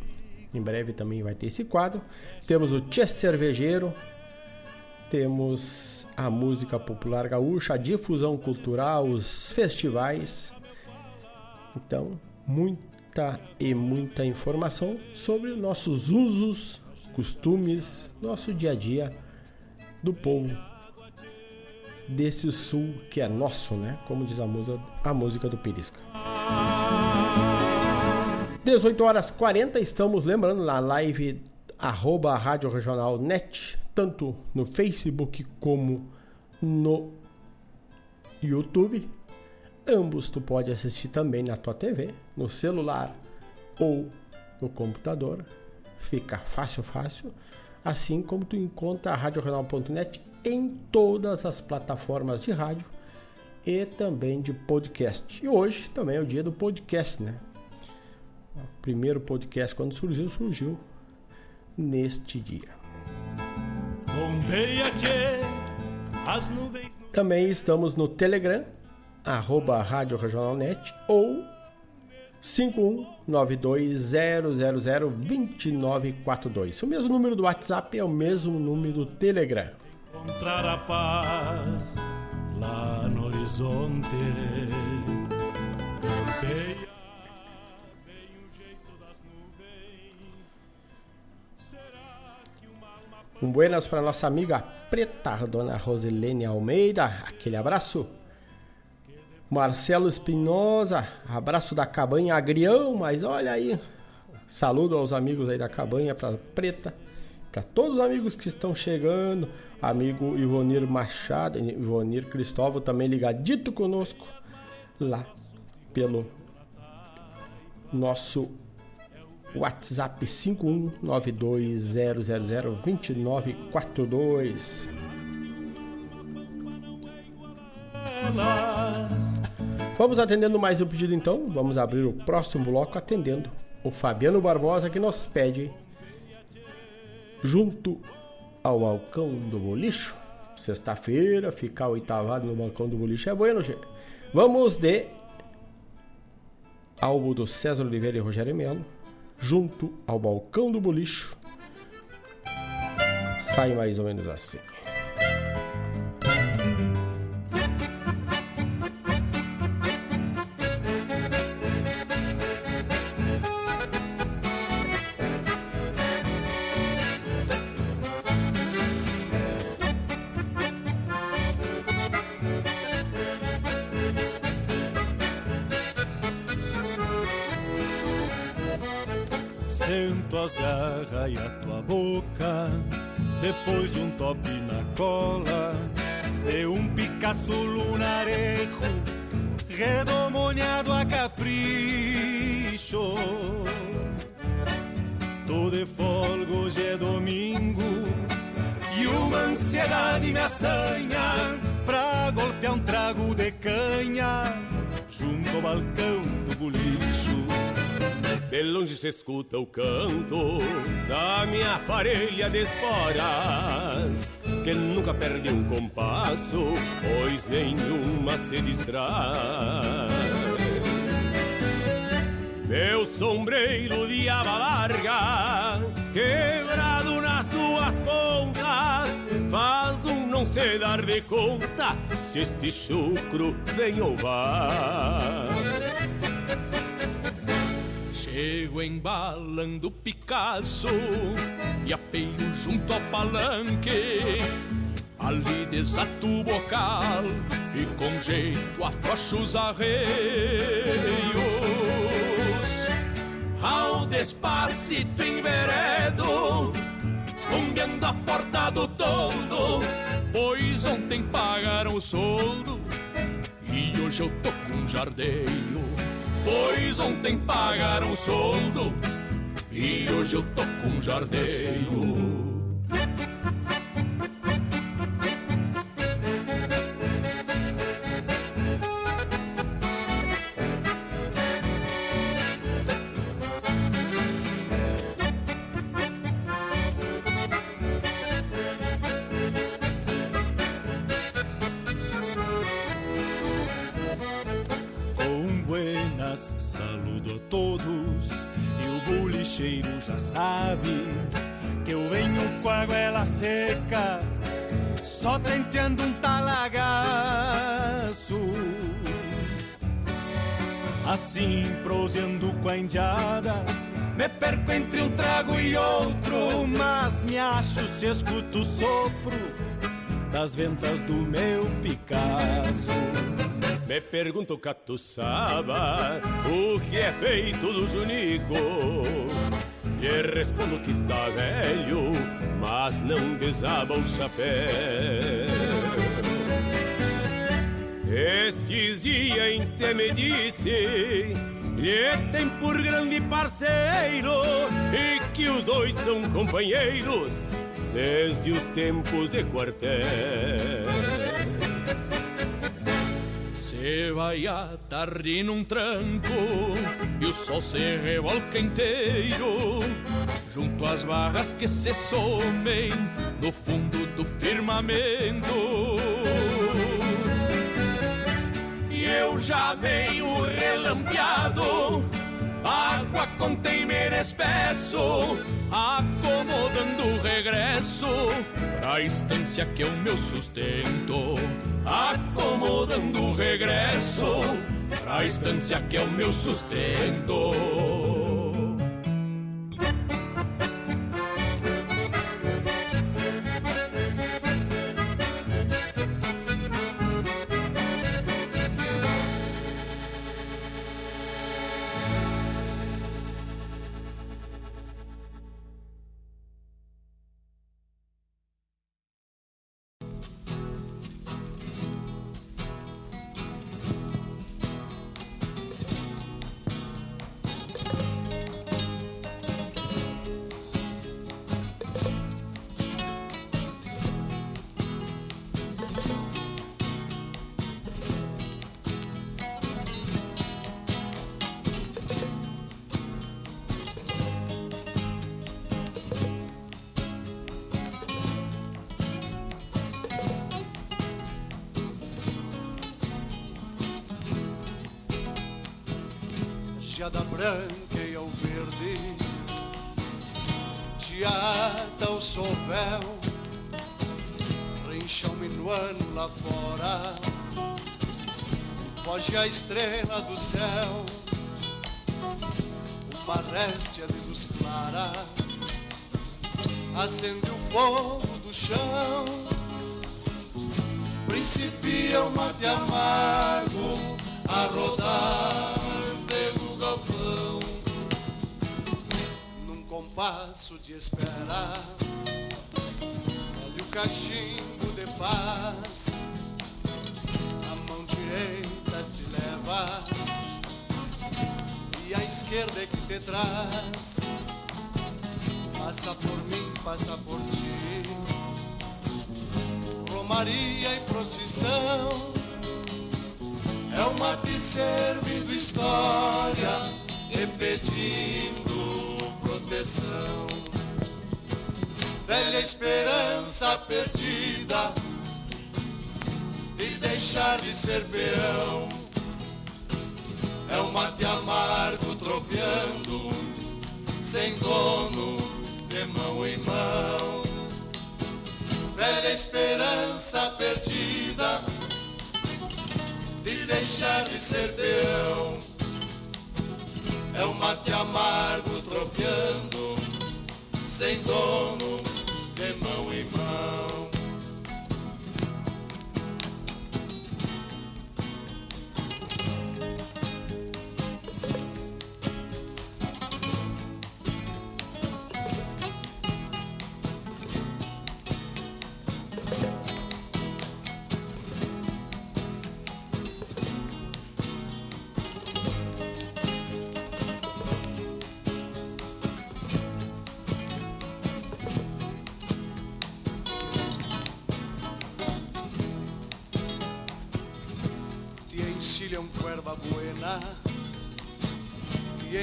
Em breve também vai ter esse quadro. Temos o Tchê Cervejeiro, temos a música popular gaúcha, a difusão cultural, os festivais. Então, muita e muita informação sobre nossos usos, costumes, nosso dia a dia do povo desse sul que é nosso, né? Como diz a música, a música do Perisca. dezoito horas e quarenta, estamos lembrando na live arroba Rádio Regional ponto net, tanto no Facebook como no YouTube. Ambos tu pode assistir também na tua T V, no celular ou no computador. Fica fácil, fácil. Assim como tu encontra a Rádio Regional ponto net em todas as plataformas de rádio e também de podcast. E hoje também é o dia do podcast, né? O primeiro podcast, quando surgiu, surgiu neste dia. Também estamos no Telegram, arroba Rádio Regional ponto net ou cinco um nove dois zero zero zero dois nove quatro dois. Se o mesmo número do WhatsApp é o mesmo número do Telegram. Encontrar a paz lá no horizonte. Um buenas para nossa amiga preta, dona Rosilene Almeida. Aquele abraço. Marcelo Espinosa, abraço da Cabanha Agrião, mas olha aí. Saludo aos amigos aí da Cabanha pra Preta, para todos os amigos que estão chegando. Amigo Ivonir Machado, Ivonir Cristóvão também ligadito conosco lá pelo nosso WhatsApp cinco um nove dois zero zero zero dois nove quatro dois. Vamos atendendo mais um pedido então. Vamos abrir o próximo bloco atendendo o Fabiano Barbosa, que nos pede junto ao balcão do bolicho. Sexta-feira, ficar oitavado no balcão do bolicho é bueno, gente. Vamos de álbum do César Oliveira e Rogério Melo, junto ao balcão do bolicho. Sai mais ou menos assim. E a tua boca, depois de um top na cola, de um Picasso lunarejo, redomoniado a capricho. Tô de folga, hoje é domingo, e uma ansiedade me assanha pra golpear um trago de canha junto ao balcão do bolicho. De longe se escuta o canto da minha parelha de esporas, que nunca perde um compasso, pois nenhuma se distrai. Meu sombreiro de aba larga, quebrado nas duas pontas, faz um não se dar de conta se este chucro vem ou vai. Chego embalando Picasso e apeio junto ao palanque. Ali desato o bocal e com jeito afrouxo os arreios. Ao despacito enveredo, bombeando a porta do toldo, pois ontem pagaram o soldo e hoje eu tô com um jardeio. Pois ontem pagaram o soldo e hoje eu tô com um jardeio. saludo a todos e o bolicheiro já sabe que eu venho com a goela seca, só tenteando um talagaço. Assim, proseando com a indiada, me perco entre um trago e outro, mas me acho se escuto o sopro das ventas do meu Picasso. Me pergunto, catuçaba, o que é feito do junico? Lhe respondo que tá velho, mas não desaba o chapéu. Estes dias em que me disse que tem por grande parceiro e que os dois são companheiros desde os tempos de quartel. Se vai a tarde num tranco e o sol se revolca inteiro junto às barras que se somem no fundo do firmamento. Eu já venho relampeado, água com temer espesso, acomodando o regresso pra estância que é o meu sustento. Acomodando o regresso pra estância que é o meu sustento. Geada branca e ao verde, geada ao sovel, rincha o minuano lá fora, foge a estrela do céu. Uma réstia de luz clara acende o fogo do chão. Principia o mate amargo a rodar pelo galpão, num compasso de espera, olha o cachimbo de paz. A mão direita te leva e a esquerda é que te traz. Passa por mim, passa por ti, romaria e procissão. É o mate servindo história e pedindo proteção. Velha esperança perdida de deixar de ser peão. É o mate amargo tropeando, sem dono, de mão em mão. Velha esperança perdida de deixar de ser peão. É o mate amargo tropeando, sem dono, de mão em mão.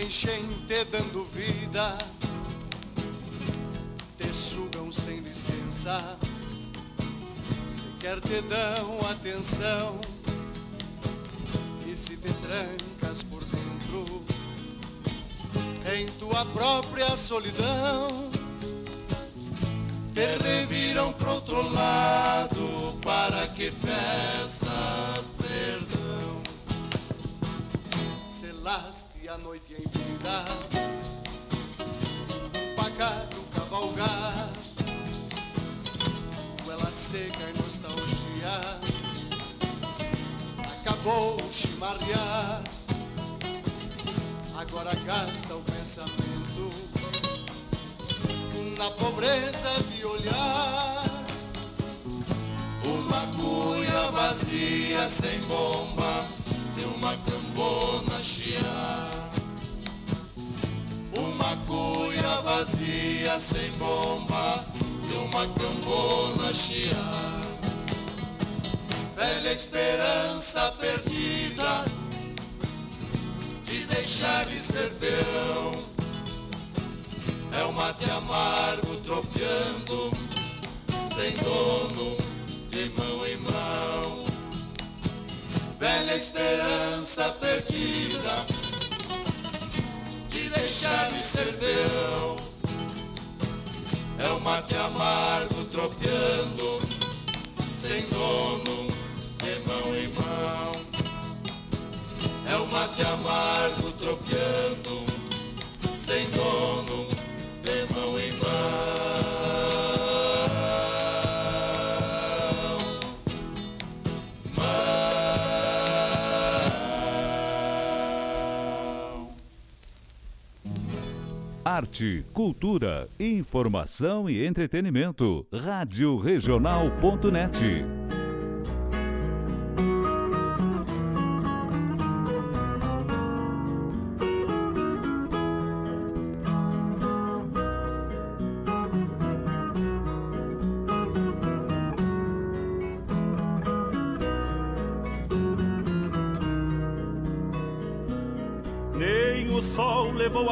Enchente dando vida, te sugam sem licença, sequer te dão atenção. E se te trancas por dentro, encontro, em tua própria solidão, te reviram pro outro lado para que peças perdão. Selaste a noite em vida, o pagado cavalgar, goela seca e nostalgia. Acabou o chimarrear, agora gasta o pensamento na pobreza de olhar. Uma cuia vazia sem bomba, de uma cambona chiar. Uma cuia vazia sem bomba, de uma cambona chiar. Velha esperança perdida de deixar de ser peão, é o mate amargo tropeando, sem dono, de mão em mão. Velha esperança perdida de deixar de ser peão, é o mate amargo tropeando, sem dono, de mão em mão. É o mate amargo tropeando, sem dono, de mão em mão. Mão. Arte, cultura, informação e entretenimento. Rádio Regional ponto net.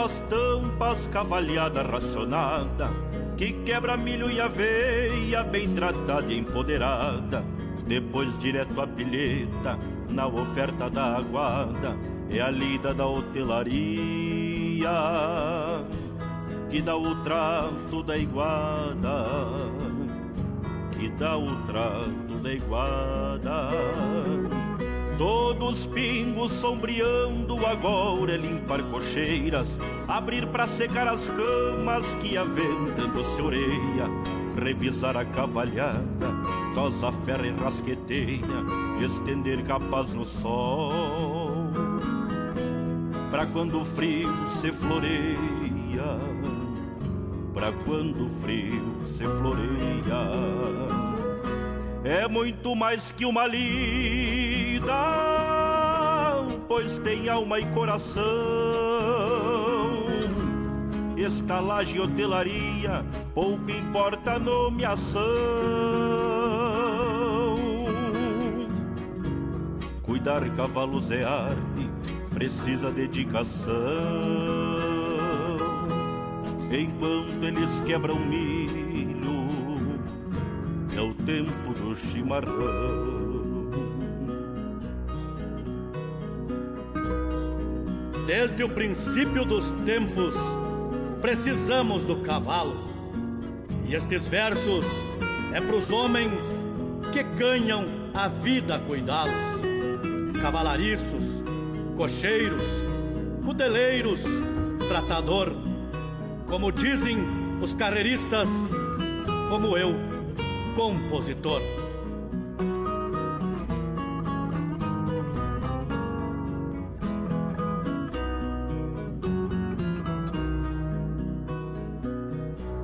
As tampas cavalhada racionada, que quebra milho e aveia, bem tratada e empoderada. Depois direto a pilheta, na oferta da aguada, é a lida da hotelaria, que dá o trato da iguada, que dá o trato da iguada. Todos os pingos sombreando, agora é limpar cocheiras, abrir pra secar as camas que aventando se oreia, revisar a cavalhada, tosa ferra e rasqueteia, estender capaz no sol, pra quando o frio se floreia, pra quando o frio se floreia. É muito mais que uma lida, pois tem alma e coração. Estalagem e hotelaria, pouco importa a nomeação. Cuidar cavalos é arte, precisa dedicação. Enquanto eles quebram milho, é o tempo do chimarrão. Desde o princípio dos tempos, precisamos do cavalo. E estes versos é pros homens que ganham a vida a cuidá-los. Cavalariços, cocheiros, cudeleiros, tratador. Como dizem os carreiristas, como eu, compositor.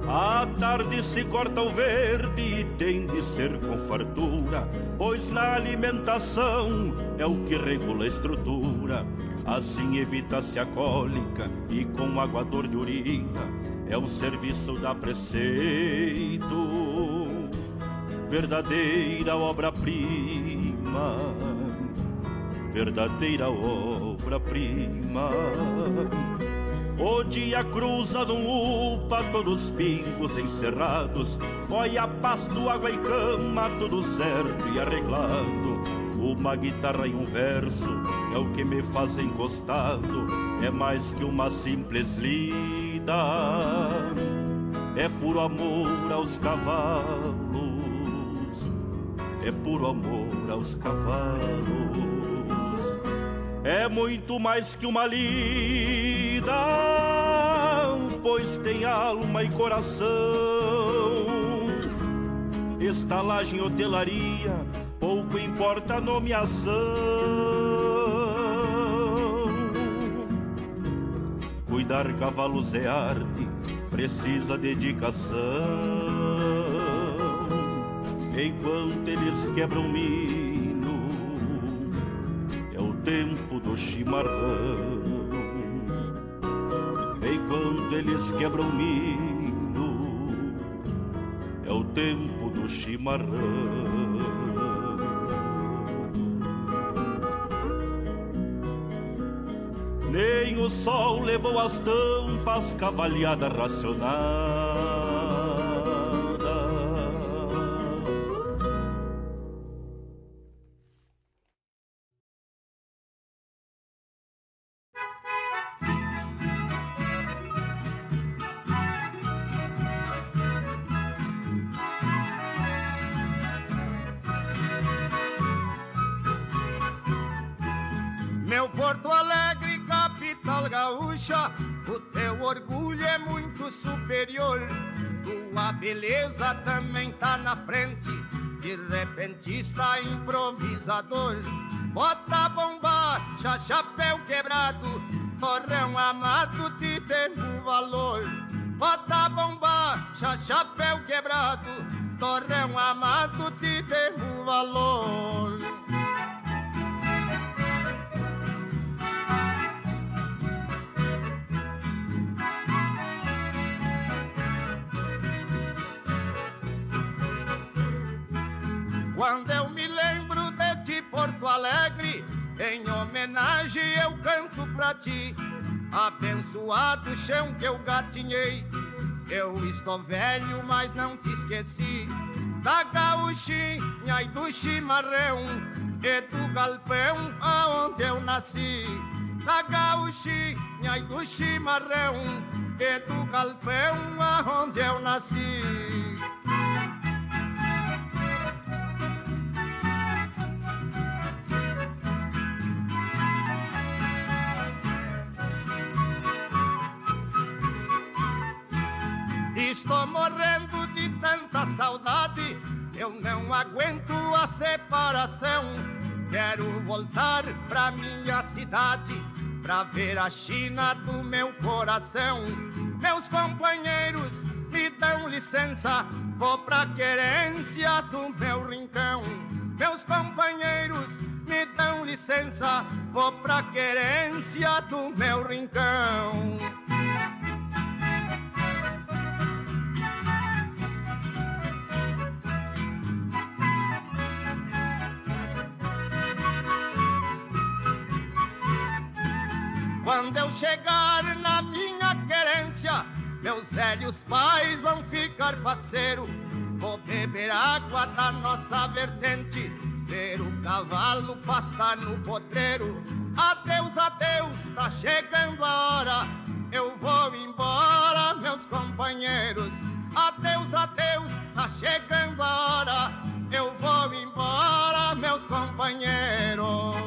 À tarde se corta o verde e tem de ser com fartura, pois na alimentação é o que regula a estrutura. Assim evita-se a cólica e com água dor de urina, é um serviço da preceito, verdadeira obra-prima, verdadeira obra-prima. O dia cruza num upa, todos os pingos encerrados, boia, pasto, água e cama, tudo certo e arreglado. Uma guitarra e um verso é o que me faz encostado, é mais que uma simples lida, é puro amor aos cavalos, é puro amor aos cavalos, é muito mais que uma lida, pois tem alma e coração. Estalagem, hotelaria, pouco importa a nomeação. Cuidar cavalos é arte, precisa dedicação. Enquanto eles quebram milho, é o tempo do chimarrão. Enquanto eles quebram milho, é o tempo do chimarrão. Nem o sol levou as tampas, cavalhada racionada. Meu Porto Alegre, capital gaúcha, o teu orgulho é muito superior. Tua beleza também tá na frente, de repentista improvisador. Bota bombacha, chapéu quebrado, torrão amado te dando valor. Bota bombacha, chapéu quebrado, torrão amado te dando valor. Quando eu me lembro de ti, Porto Alegre, em homenagem eu canto pra ti. Abençoado chão que eu gatinhei, eu estou velho, mas não te esqueci. Da gaúchinha e do chimarrão, e do galpão aonde eu nasci. Da gaúchinha e do chimarrão, e do galpão aonde eu nasci. Estou morrendo de tanta saudade, eu não aguento a separação. Quero voltar pra minha cidade, pra ver a China do meu coração. Meus companheiros me dão licença, vou pra querência do meu rincão. Meus companheiros me dão licença, vou pra querência do meu rincão. Quando eu chegar na minha querência, meus velhos pais vão ficar faceiro. Vou beber água da nossa vertente, ver o cavalo passar no potreiro. Adeus, adeus, tá chegando a hora, eu vou embora, meus companheiros. Adeus, adeus, tá chegando a hora, eu vou embora, meus companheiros.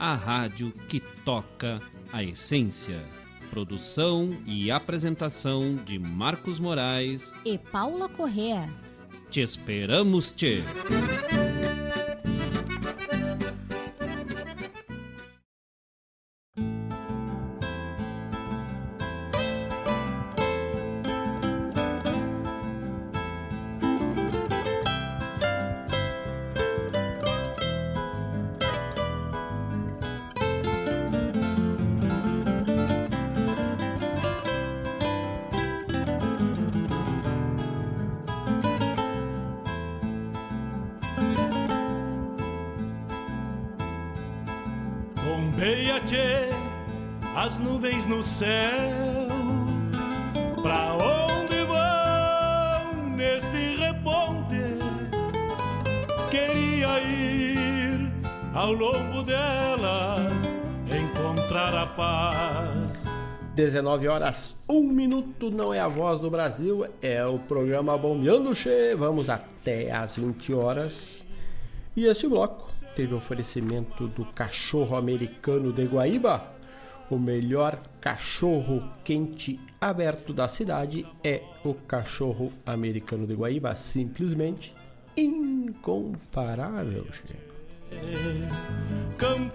A rádio que toca a essência. Produção e apresentação de Marcos Moraes e Paula Corrêa. Te esperamos, te! Bombeia-te as nuvens no céu, pra onde vão neste reponte? Queria ir ao longo delas, encontrar a paz. dezenove horas, um minuto, não é a voz do Brasil, é o programa Bombeando, che. Vamos até às vinte horas. E este bloco teve oferecimento do Cachorro Americano de Guaíba. O melhor cachorro quente aberto da cidade é o Cachorro Americano de Guaíba. Simplesmente incomparável, che.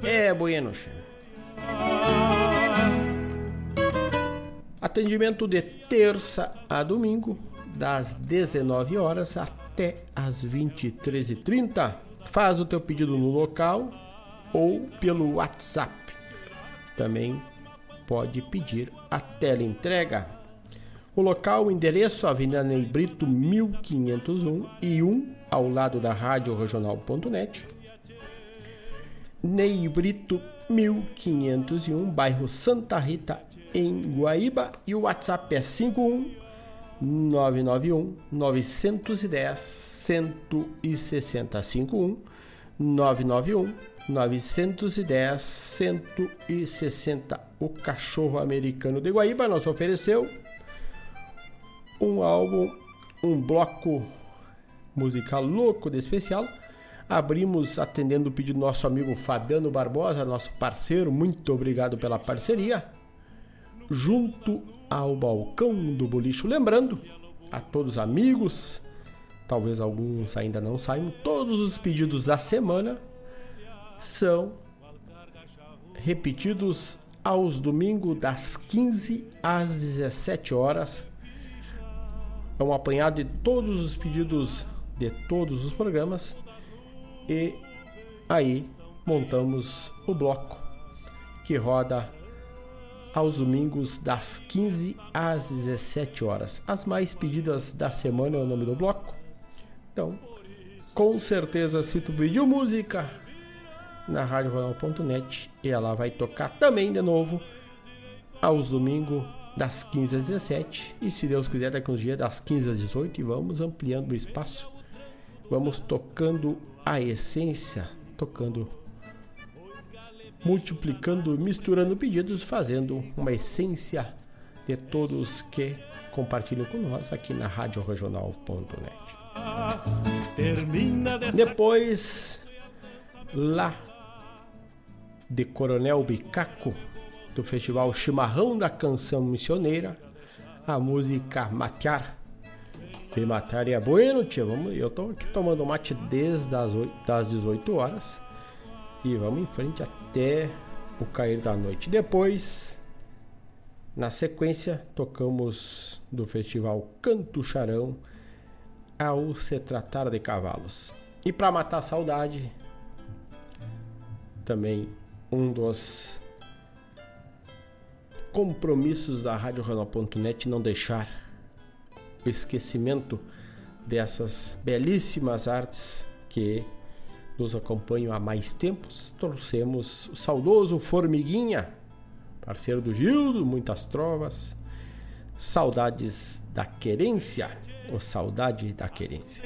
É, bueno, che. Atendimento de terça a domingo, das dezenove horas até as vinte e três e trinta. Faz o teu pedido no local ou pelo WhatsApp. Também pode pedir a teleentrega. O local, o endereço, Avenida Ney Brito mil quinhentos e um e um, ao lado da Rádio Regional ponto net. Ney Brito mil quinhentos e um, bairro Santa Rita, em Guaíba. E o WhatsApp é cinco um nove nove um nove dez cento e sessenta, cinco um nove nove um nove dez cento e sessenta. O Cachorro Americano de Guaíba nos ofereceu um álbum, um bloco musical louco de especial. Abrimos atendendo o pedido do nosso amigo Fabiano Barbosa, nosso parceiro, muito obrigado pela parceria, junto ao balcão do bolicho. Lembrando a todos os amigos, talvez alguns ainda não saiam, todos os pedidos da semana são repetidos aos domingos das quinze às dezessete horas. É um apanhado de todos os pedidos de todos os programas e aí montamos o bloco que roda aos domingos das quinze às dezessete horas. As mais pedidas da semana é o nome do bloco. Então, com certeza, se tu pediu música na rádio regional ponto net, ela vai tocar também de novo aos domingos das quinze às dezessete. E se Deus quiser, daqui uns dias das quinze às dezoito. E vamos ampliando o espaço. Vamos tocando a essência, tocando, multiplicando, misturando pedidos, fazendo uma essência de todos que compartilham com nós aqui na rádio regional ponto net. Depois, lá de Coronel Bicaco, do Festival Chimarrão da Canção Missioneira, a música Matear. Que matear é bueno, tia. Vamos, eu tô aqui tomando mate desde as, oito, das dezoito horas. E vamos em frente até o cair da noite. Depois, na sequência, tocamos do festival Canto Charão, Ao Se Tratar de Cavalos. E para matar a saudade, também um dos compromissos da rádio regional ponto net, não deixar o esquecimento dessas belíssimas artes que nos acompanham há mais tempos. Trouxemos o saudoso Formiguinha, parceiro do Gildo, Muitas Trovas, Saudades da Querência, ou Saudade da Querência.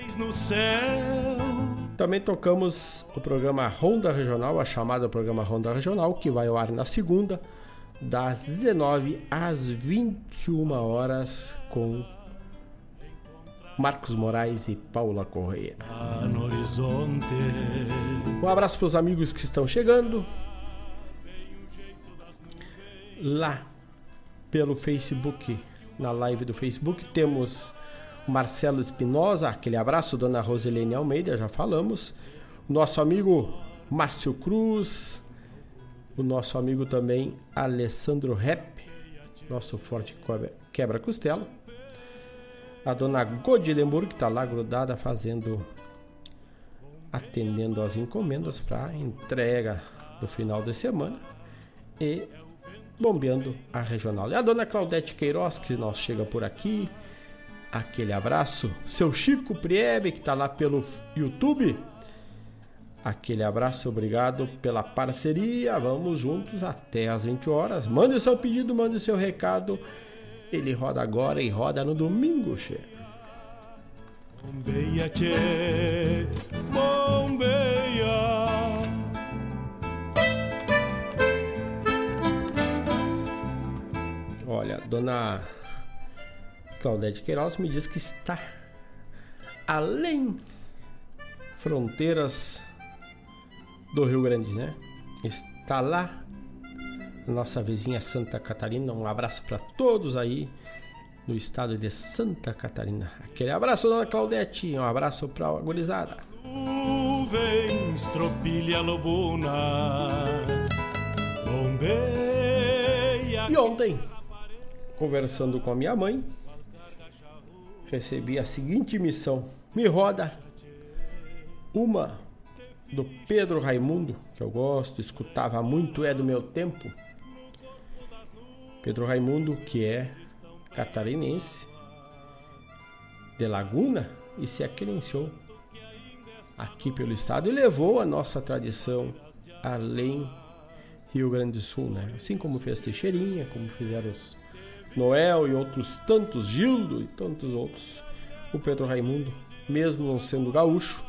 Também tocamos o programa Ronda Regional, a chamada programa Ronda Regional, que vai ao ar na segunda, das dezenove às vinte e uma horas, com Marcos Moraes e Paula Corrêa. Um abraço para os amigos que estão chegando lá pelo Facebook. Na live do Facebook temos Marcelo Espinosa, aquele abraço. Dona Rosilene Almeida, já falamos. Nosso amigo Márcio Cruz. O nosso amigo também Alessandro Rep, nosso forte quebra-costela. A dona Godilenburg, que está lá grudada fazendo, atendendo as encomendas para entrega do final de semana. E bombeando a regional. E a dona Claudete Queiroz, que nós chega por aqui. Aquele abraço. Seu Chico Priebe, que está lá pelo YouTube. Aquele abraço, obrigado pela parceria. Vamos juntos até às vinte horas. Mande seu pedido, mande seu recado. Ele roda agora e roda no domingo, che. Bombeia, che. Bombeia. Olha, dona Claudete Queiroz me diz que está além fronteiras do Rio Grande, né? Está lá, nossa vizinha Santa Catarina. Um abraço para todos aí no estado de Santa Catarina. Aquele abraço, dona Claudete. Um abraço para a gurizada. Nuvens, tropilha lobuna, bombeia. E ontem, conversando com a minha mãe, recebi a seguinte missão: me roda uma do Pedro Raimundo, que eu gosto, escutava muito, é do meu tempo. Pedro Raimundo, que é catarinense, de Laguna, e se credenciou aqui pelo estado e levou a nossa tradição além Rio Grande do Sul, né? Assim como fez Teixeirinha, como fizeram os Noel e outros tantos, Gildo e tantos outros. O Pedro Raimundo, mesmo não sendo gaúcho,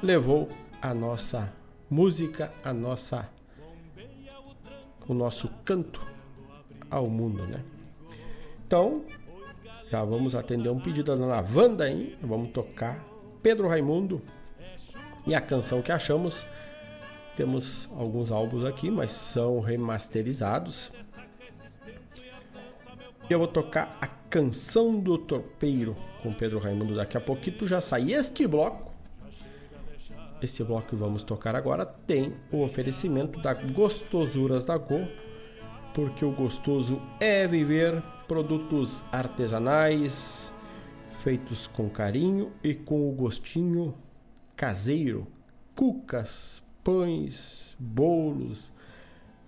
levou a nossa música, a nossa, o nosso canto ao mundo, né? Então, já vamos atender um pedido da dona Wanda aí. Vamos tocar Pedro Raimundo e a canção que achamos. Temos alguns álbuns aqui, mas são remasterizados. Eu vou tocar a Canção do Torpeiro com Pedro Raimundo. Daqui a pouquinho tu já sai. Este bloco, este bloco que vamos tocar agora, tem o oferecimento da Gostosuras da Go, porque o gostoso é viver. Produtos artesanais, feitos com carinho e com o gostinho caseiro. Cucas, pães, bolos,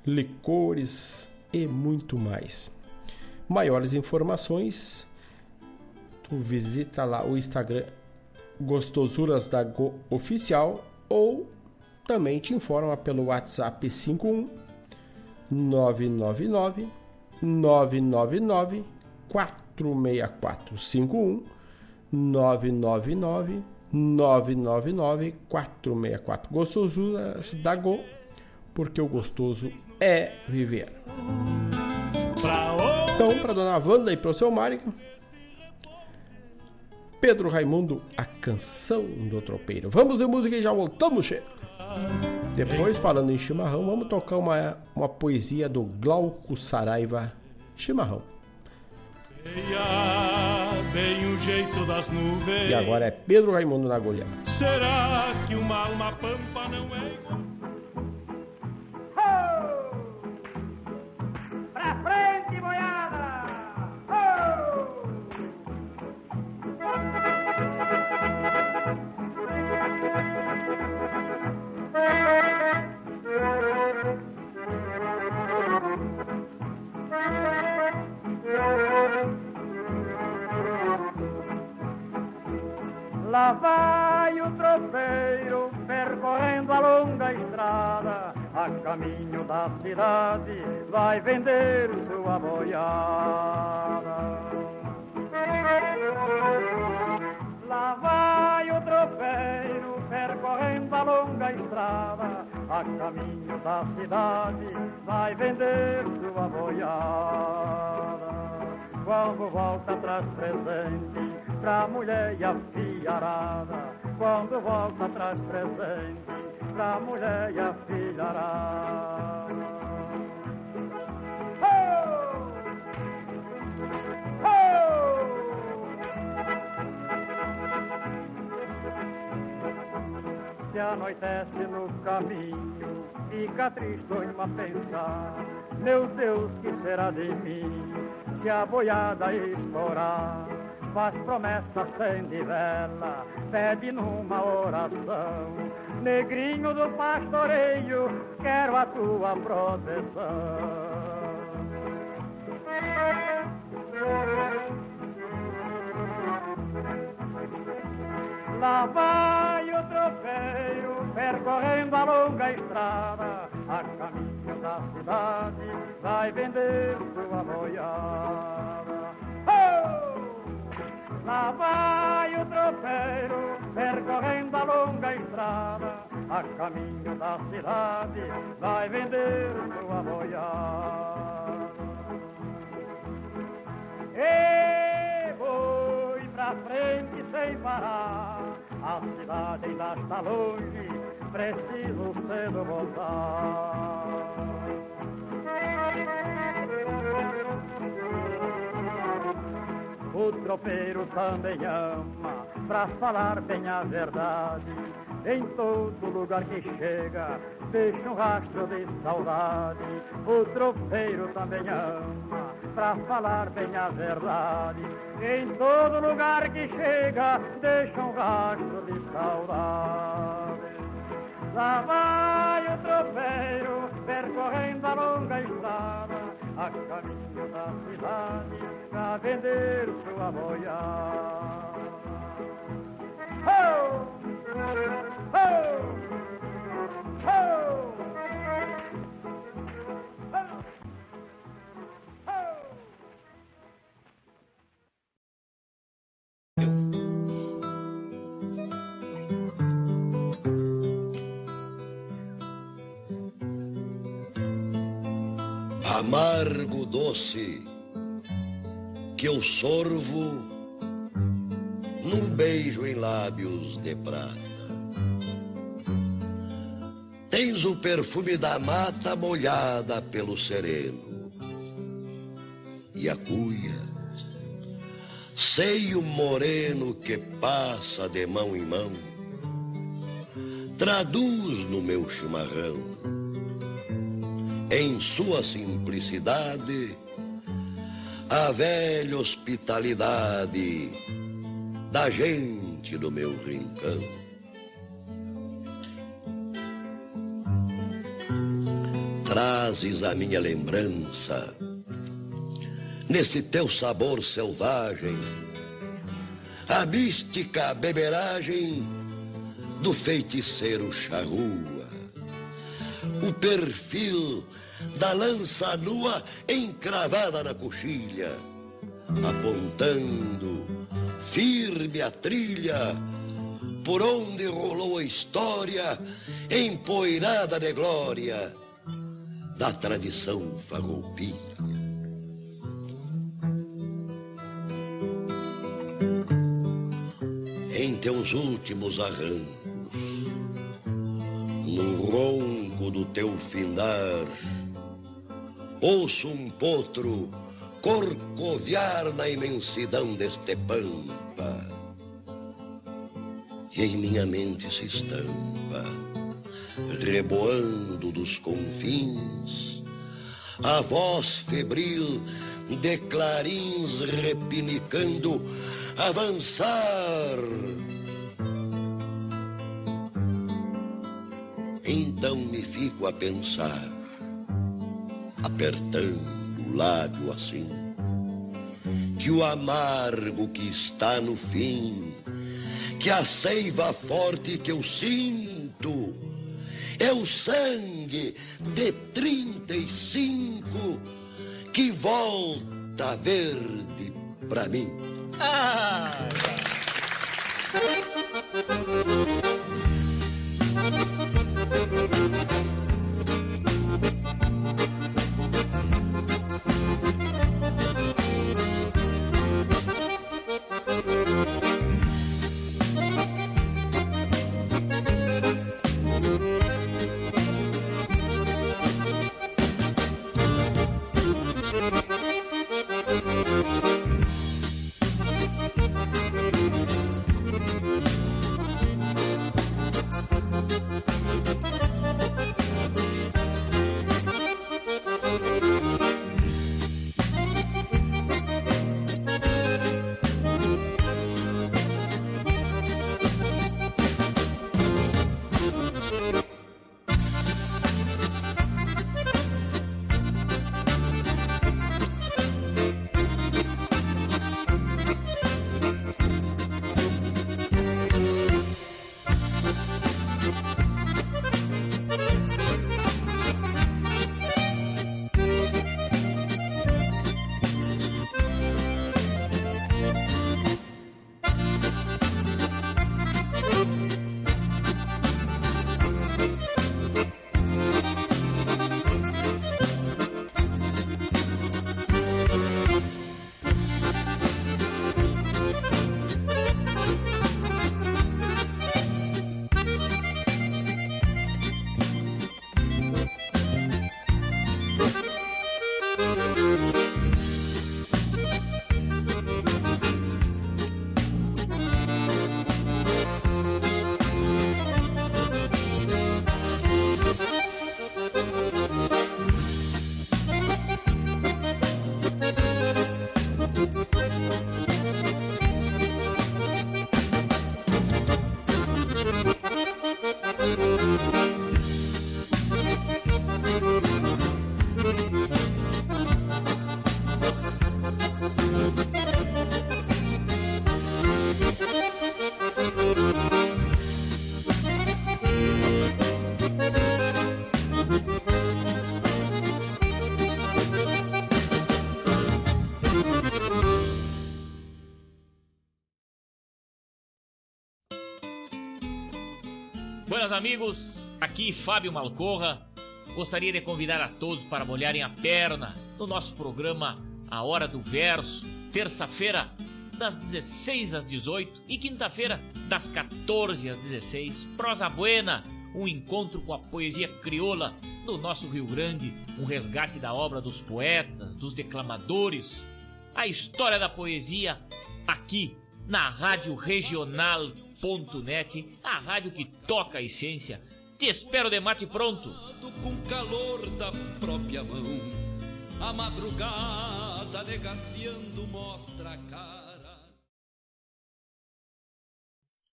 licores e muito mais. Maiores informações, tu visita lá o Instagram Gostosuras da Go Oficial, ou também te informa pelo WhatsApp cinco um nove nove nove nove nove nove quatro seis quatro. cinco um nove nove nove nove nove nove quatro seis quatro. Gostosuras da Go, porque o gostoso é viver. Então, para dona Wanda e para o seu Mário, Pedro Raimundo, a Canção do Tropeiro. Vamos ver música e já voltamos, che. Depois, falando em chimarrão, vamos tocar uma, uma poesia do Glauco Saraiva, Chimarrão. E agora é Pedro Raimundo na agulha. Será que uma alma pampa não é... Lá vai o tropeiro percorrendo a longa estrada, a caminho da cidade vai vender sua boiada. Lá vai o tropeiro percorrendo a longa estrada, a caminho da cidade vai vender sua boiada. Quando volta traz presente pra mulher e a filharada, quando volta traz presente pra mulher e a filharada. Oh! se anoitece no caminho, fica tristonho pensar, meu Deus, que será de mim, se a boiada estourar? Faz promessa, acende vela, pede numa oração, negrinho do pastoreio, quero a tua proteção. Lá vai o tropeiro, percorrendo a longa estrada, a caminho da cidade, vai vender sua boiada. Oh! Lá vai o tropeiro, percorrendo a longa estrada, a caminho da cidade, vai vender sua boiada. E foi pra frente sem parar, a cidade ainda está longe, preciso cedo voltar. O tropeiro também ama, pra falar bem a verdade, em todo lugar que chega, deixa um rastro de saudade. O tropeiro também ama, pra falar bem a verdade, em todo lugar que chega, deixa um rastro de saudade. Lá vai o tropeiro, percorrendo a longa estrada, a caminho da cidade, pra vender sua boiada. Oh! Oh! Oh! Oh! Oh! Amargo doce que eu sorvo num beijo em lábios de prata. Tens o perfume da mata molhada pelo sereno e a cuia, seio moreno que passa de mão em mão, traduz no meu chimarrão, em sua simplicidade, a velha hospitalidade da gente do meu rincão. Trazes a minha lembrança nesse teu sabor selvagem, a mística beberagem do feiticeiro charrua, o perfil da lança nua encravada na coxilha, apontando firme a trilha por onde rolou a história empoeirada de glória da tradição farroupilha. Em teus últimos arrancos, no ronco do teu findar, ouço um potro corcoviar na imensidão deste pampa, e em minha mente se estampa, reboando dos confins, a voz febril de clarins repinicando, avançar. Então me fico a pensar, apertando o lábio assim, que o amargo que está no fim, que a seiva forte que eu sinto, é o sangue de trinta e cinco que volta verde pra mim. Ah. Thank you. Buenas amigos, aqui Fábio Malcorra. Gostaria de convidar a todos para molharem a perna no nosso programa A Hora do Verso, terça-feira das dezesseis às dezoito e quinta-feira das quatorze às dezesseis. Prosa Buena, um encontro com a poesia crioula do nosso Rio Grande, um resgate da obra dos poetas, dos declamadores, a história da poesia aqui na Rádio Regional ponto net, a rádio que toca a essência. Te espero de mate pronto. Com calor da própria mão, a madrugada negaciando mostra a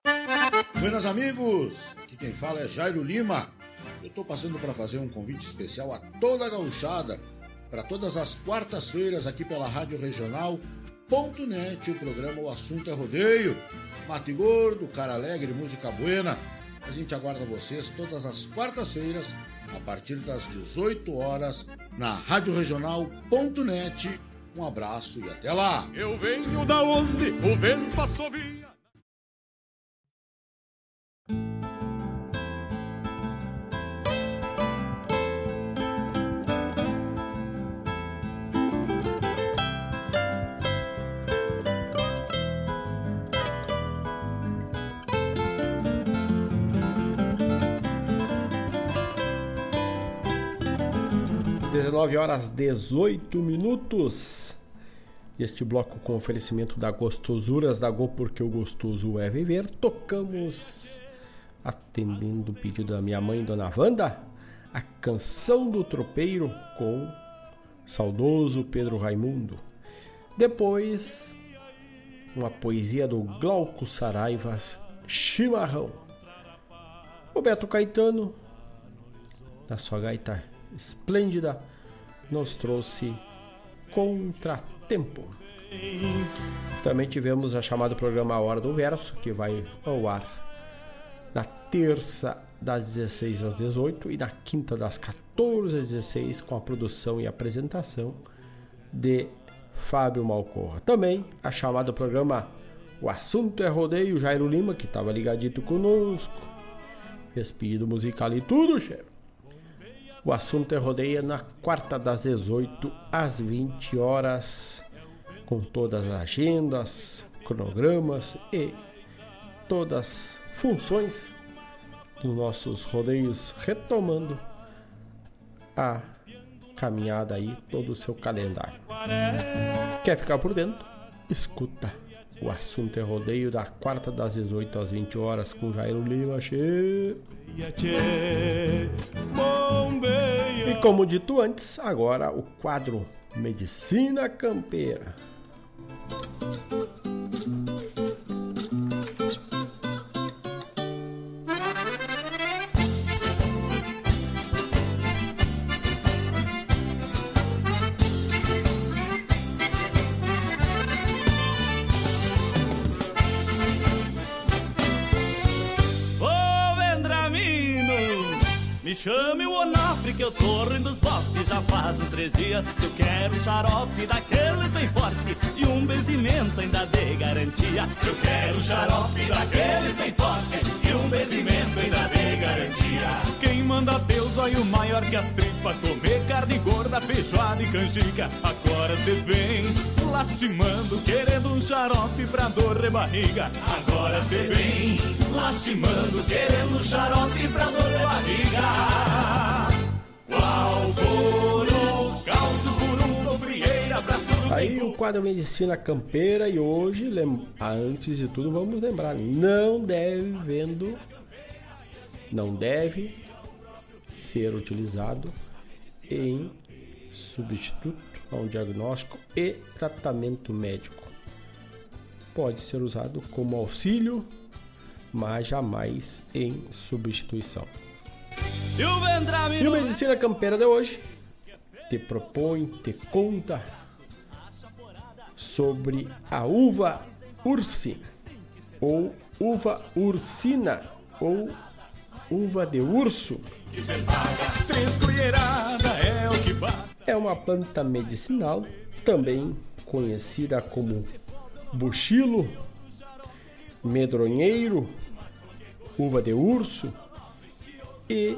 cara. Buenas amigos, aqui quem fala é Jairo Lima. Eu tô passando para fazer um convite especial a toda a gauchada para todas as quartas-feiras aqui pela Rádio Regional ponto net, o programa O Assunto é Rodeio, Mato e Gordo, Cara Alegre, Música Buena. A gente aguarda vocês todas as quartas-feiras a partir das dezoito horas na rádio regional ponto net. Um abraço e até lá. Eu venho da onde o vento assovia. dezenove horas dezoito minutos. Este bloco com oferecimento da Gostosuras da Go, porque o gostoso é viver. Tocamos, atendendo o pedido da minha mãe, Dona Wanda, a Canção do Tropeiro com o saudoso Pedro Raimundo. Depois, uma poesia do Glauco Saraivas, Chimarrão. Roberto Caetano, da sua gaita esplêndida, nos trouxe Contratempo. Também tivemos a chamada programa A Hora do Verso, que vai ao ar na terça das dezesseis às dezoito e na quinta das quatorze às dezesseis, com a produção e apresentação de Fábio Malcorra. Também a chamada programa O Assunto é Rodeio, Jairo Lima, que estava ligadito conosco, fez pedido musical e tudo, chefe. O Assunto é Rodeia na quarta das dezoito às vinte horas, com todas as agendas, cronogramas e todas as funções dos nossos rodeios, retomando a caminhada aí, todo o seu calendário. Quer ficar por dentro? Escuta O Assunto é Rodeio da quarta das dezoito às vinte horas com Jairo Lima. Che... E como dito antes, agora o quadro Medicina Campeira. Chame o Onafre que eu tô rindo dos bofes. Já faz uns três dias que eu quero um xarope daqueles bem forte e um benzimento ainda de garantia. Eu quero um xarope daqueles bem forte e um benzimento ainda de garantia. Quem manda Deus, olha o maior que as tripas. Comer carne gorda, feijoada e canjica. Agora cê vem lastimando, querendo um xarope pra dor de barriga. Agora cê vem lastimando, querendo um xarope pra dor de barriga. Qual couro, calço, curumba, frieira pra tudo. Aí o quadro Medicina Campeira, e hoje, lem- ah, antes de tudo, vamos lembrar, não deve vendo, não deve ser utilizado em substituto ao diagnóstico e tratamento médico. Pode ser usado como auxílio, mas jamais em substituição. E o Medicina Campeira de hoje te propõe, te conta sobre a uva ursi, ou uva ursina, ou uva de urso. É uma planta medicinal, também conhecida como buchilo, medronheiro, uva de urso, e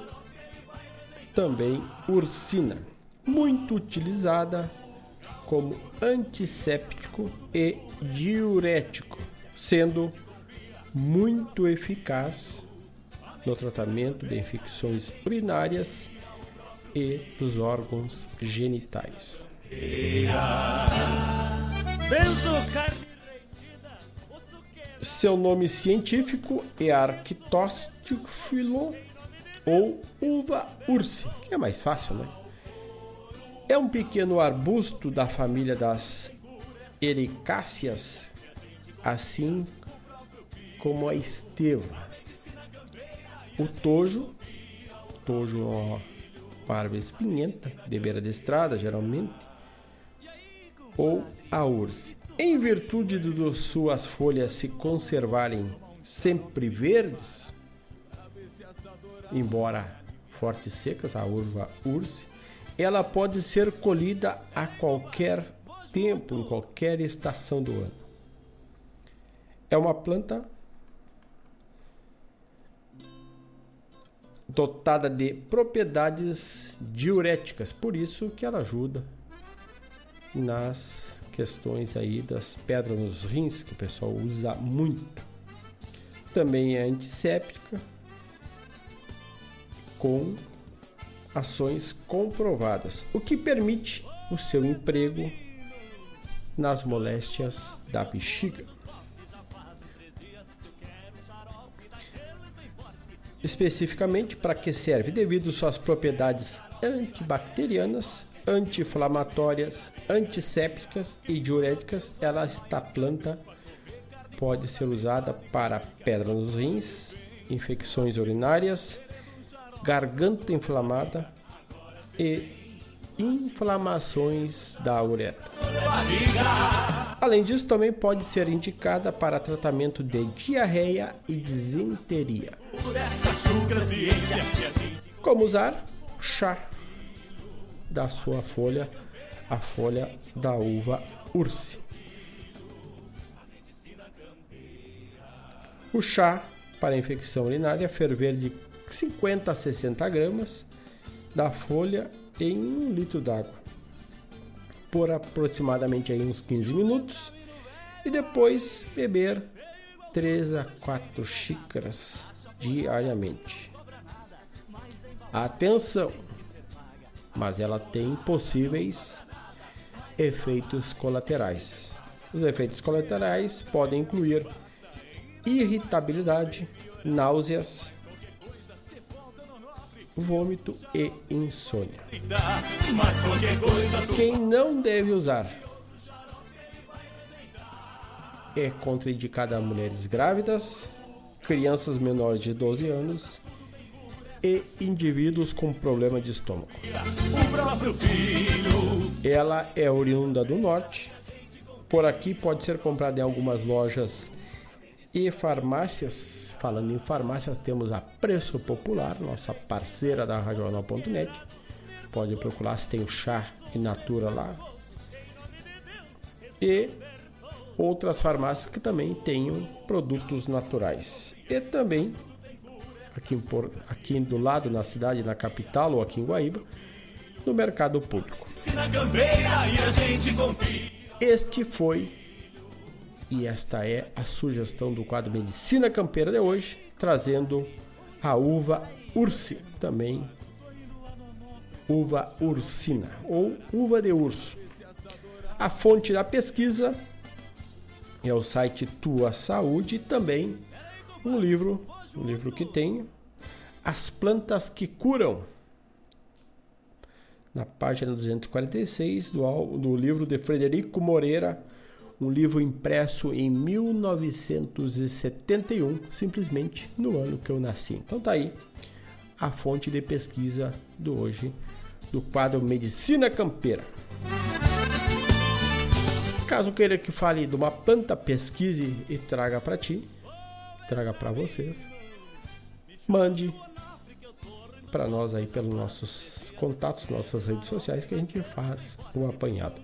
também ursina, muito utilizada como antisséptico e diurético, sendo muito eficaz no tratamento de infecções urinárias e dos órgãos genitais. Seu nome científico é Arctostaphylos ou uva ursi, que é mais fácil, né? É um pequeno arbusto da família das ericáceas, assim como a esteva. O tojo, tojo ó, parva espinhenta, de beira de estrada, geralmente, ou a urse. Em virtude de suas folhas se conservarem sempre verdes, embora fortes e secas, a uva urse, ela pode ser colhida a qualquer tempo, em qualquer estação do ano. É uma planta dotada de propriedades diuréticas, por isso que ela ajuda nas questões aí das pedras nos rins, que o pessoal usa muito. Também é antisséptica, com ações comprovadas, o que permite o seu emprego nas moléstias da bexiga. Especificamente, para que serve? Devido às suas propriedades antibacterianas, anti-inflamatórias, antissépticas e diuréticas, ela, esta planta pode ser usada para pedra nos rins, infecções urinárias, garganta inflamada e inflamações da uretra. Além disso, também pode ser indicada para tratamento de diarreia e disenteria. Como usar? Chá da sua folha, a folha da uva ursi. O chá para infecção urinária, ferver de cinquenta a sessenta gramas da folha em um litro d'água por aproximadamente aí uns quinze minutos e depois beber três a quatro xícaras diariamente. Atenção, mas ela tem possíveis efeitos colaterais. Os efeitos colaterais podem incluir irritabilidade, náuseas, vômito e insônia. Quem não deve usar? É contraindicada a mulheres grávidas, crianças menores de doze anos e indivíduos com problema de estômago. Ela é oriunda do norte. Por aqui pode ser comprada em algumas lojas e farmácias. Falando em farmácias, temos a Preço Popular, nossa parceira da Rádio Regional ponto net. Pode procurar se tem o chá in natura lá. E outras farmácias que também tenham produtos naturais. E também, aqui, por, aqui do lado, na cidade, na capital ou aqui em Guaíba, no mercado público. Este foi... E esta é a sugestão do quadro Medicina Campeira de hoje, trazendo a uva ursi, também uva ursina ou uva de urso. A fonte da pesquisa é o site Tua Saúde e também um livro, um livro que tem As Plantas que Curam, na página duzentos e quarenta e seis do, do livro de Frederico Moreira. Um livro impresso em mil novecentos e setenta e um, simplesmente no ano que eu nasci. Então tá aí a fonte de pesquisa do hoje, do quadro Medicina Campeira. Caso queira que fale de uma planta, pesquise e traga para ti, traga para vocês, mande para nós aí pelos nossos contatos, nossas redes sociais, que a gente faz um apanhado.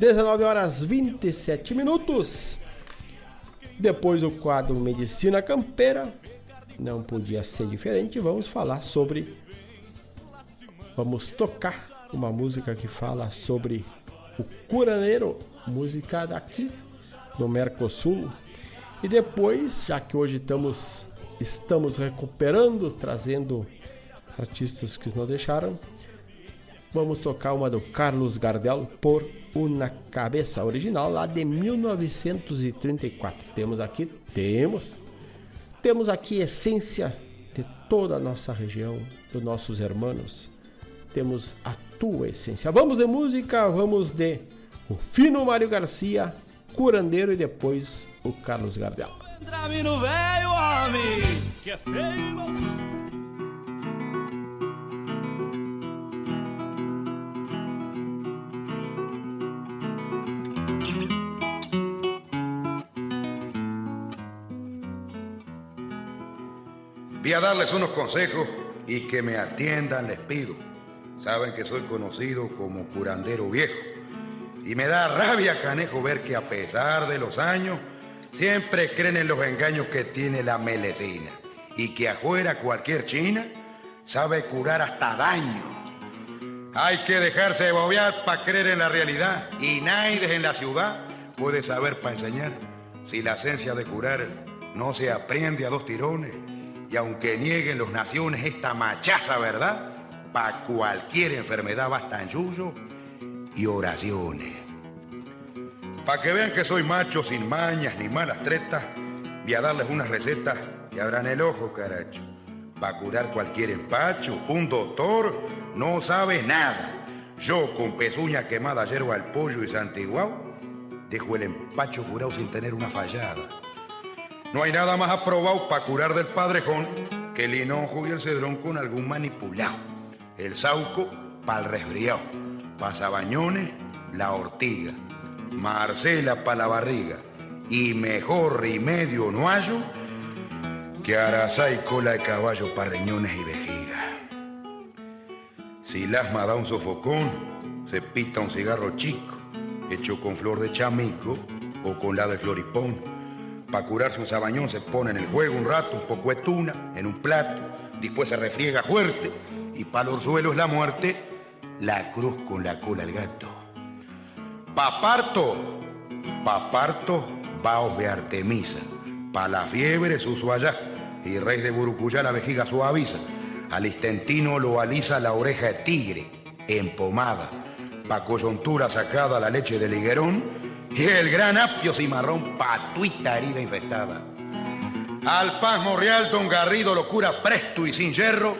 dezenove horas e vinte e sete minutos. Depois o quadro Medicina Campeira, não podia ser diferente, vamos falar sobre, vamos tocar uma música que fala sobre o curandeiro, música daqui do Mercosul. E depois, já que hoje estamos, estamos recuperando, trazendo artistas que não deixaram, vamos tocar uma do Carlos Gardel, Por Una Cabeça, original lá de mil novecentos e trinta e quatro. Temos aqui, temos, temos aqui essência de toda a nossa região, dos nossos irmãos. Temos a tua essência. Vamos de música, vamos de o fino Mario Garcia, Curandeiro, e depois o Carlos Gardel. Voy a darles unos consejos y que me atiendan, les pido. Saben que soy conocido como curandero viejo y me da rabia, canejo, ver que a pesar de los años siempre creen en los engaños que tiene la melecina y que afuera cualquier china sabe curar hasta daño. Hay que dejarse de bobear para creer en la realidad y nadie en la ciudad puede saber para enseñar. Si la esencia de curar no se aprende a dos tirones, y aunque nieguen los naciones esta machaza, ¿verdad? Pa' cualquier enfermedad bastan yuyo y oraciones. Pa' que vean que soy macho sin mañas ni malas tretas, voy a darles unas recetas que abran el ojo, caracho. Pa' curar cualquier empacho, un doctor no sabe nada. Yo con pezuña quemada, yerba al pollo y santiguao, dejo el empacho curado sin tener una fallada. No hay nada más aprobado para curar del padrejón que el hinojo y el cedrón con algún manipulado. El sauco para el resfriado, pasabañones, la ortiga, Marcela para la barriga. Y mejor remedio no hallo que arazá y cola de caballo para riñones y vejiga. Si el asma da un sofocón, se pita un cigarro chico, hecho con flor de chamico o con la de floripón. Para curarse un sabañón se pone en el juego un rato, un poco de tuna en un plato, después se refriega fuerte y para los suelos la muerte, la cruz con la cola al gato. Pa' parto, pa' parto, vaos de Artemisa, pa' la fiebre su suayá y rey de Burucuyá la vejiga suaviza, al istentino lo alisa la oreja de tigre, empomada, pa' coyuntura sacada la leche del higuerón, y el gran apio cimarrón patuita herida infestada. Al pasmo real don Garrido lo cura presto y sin hierro,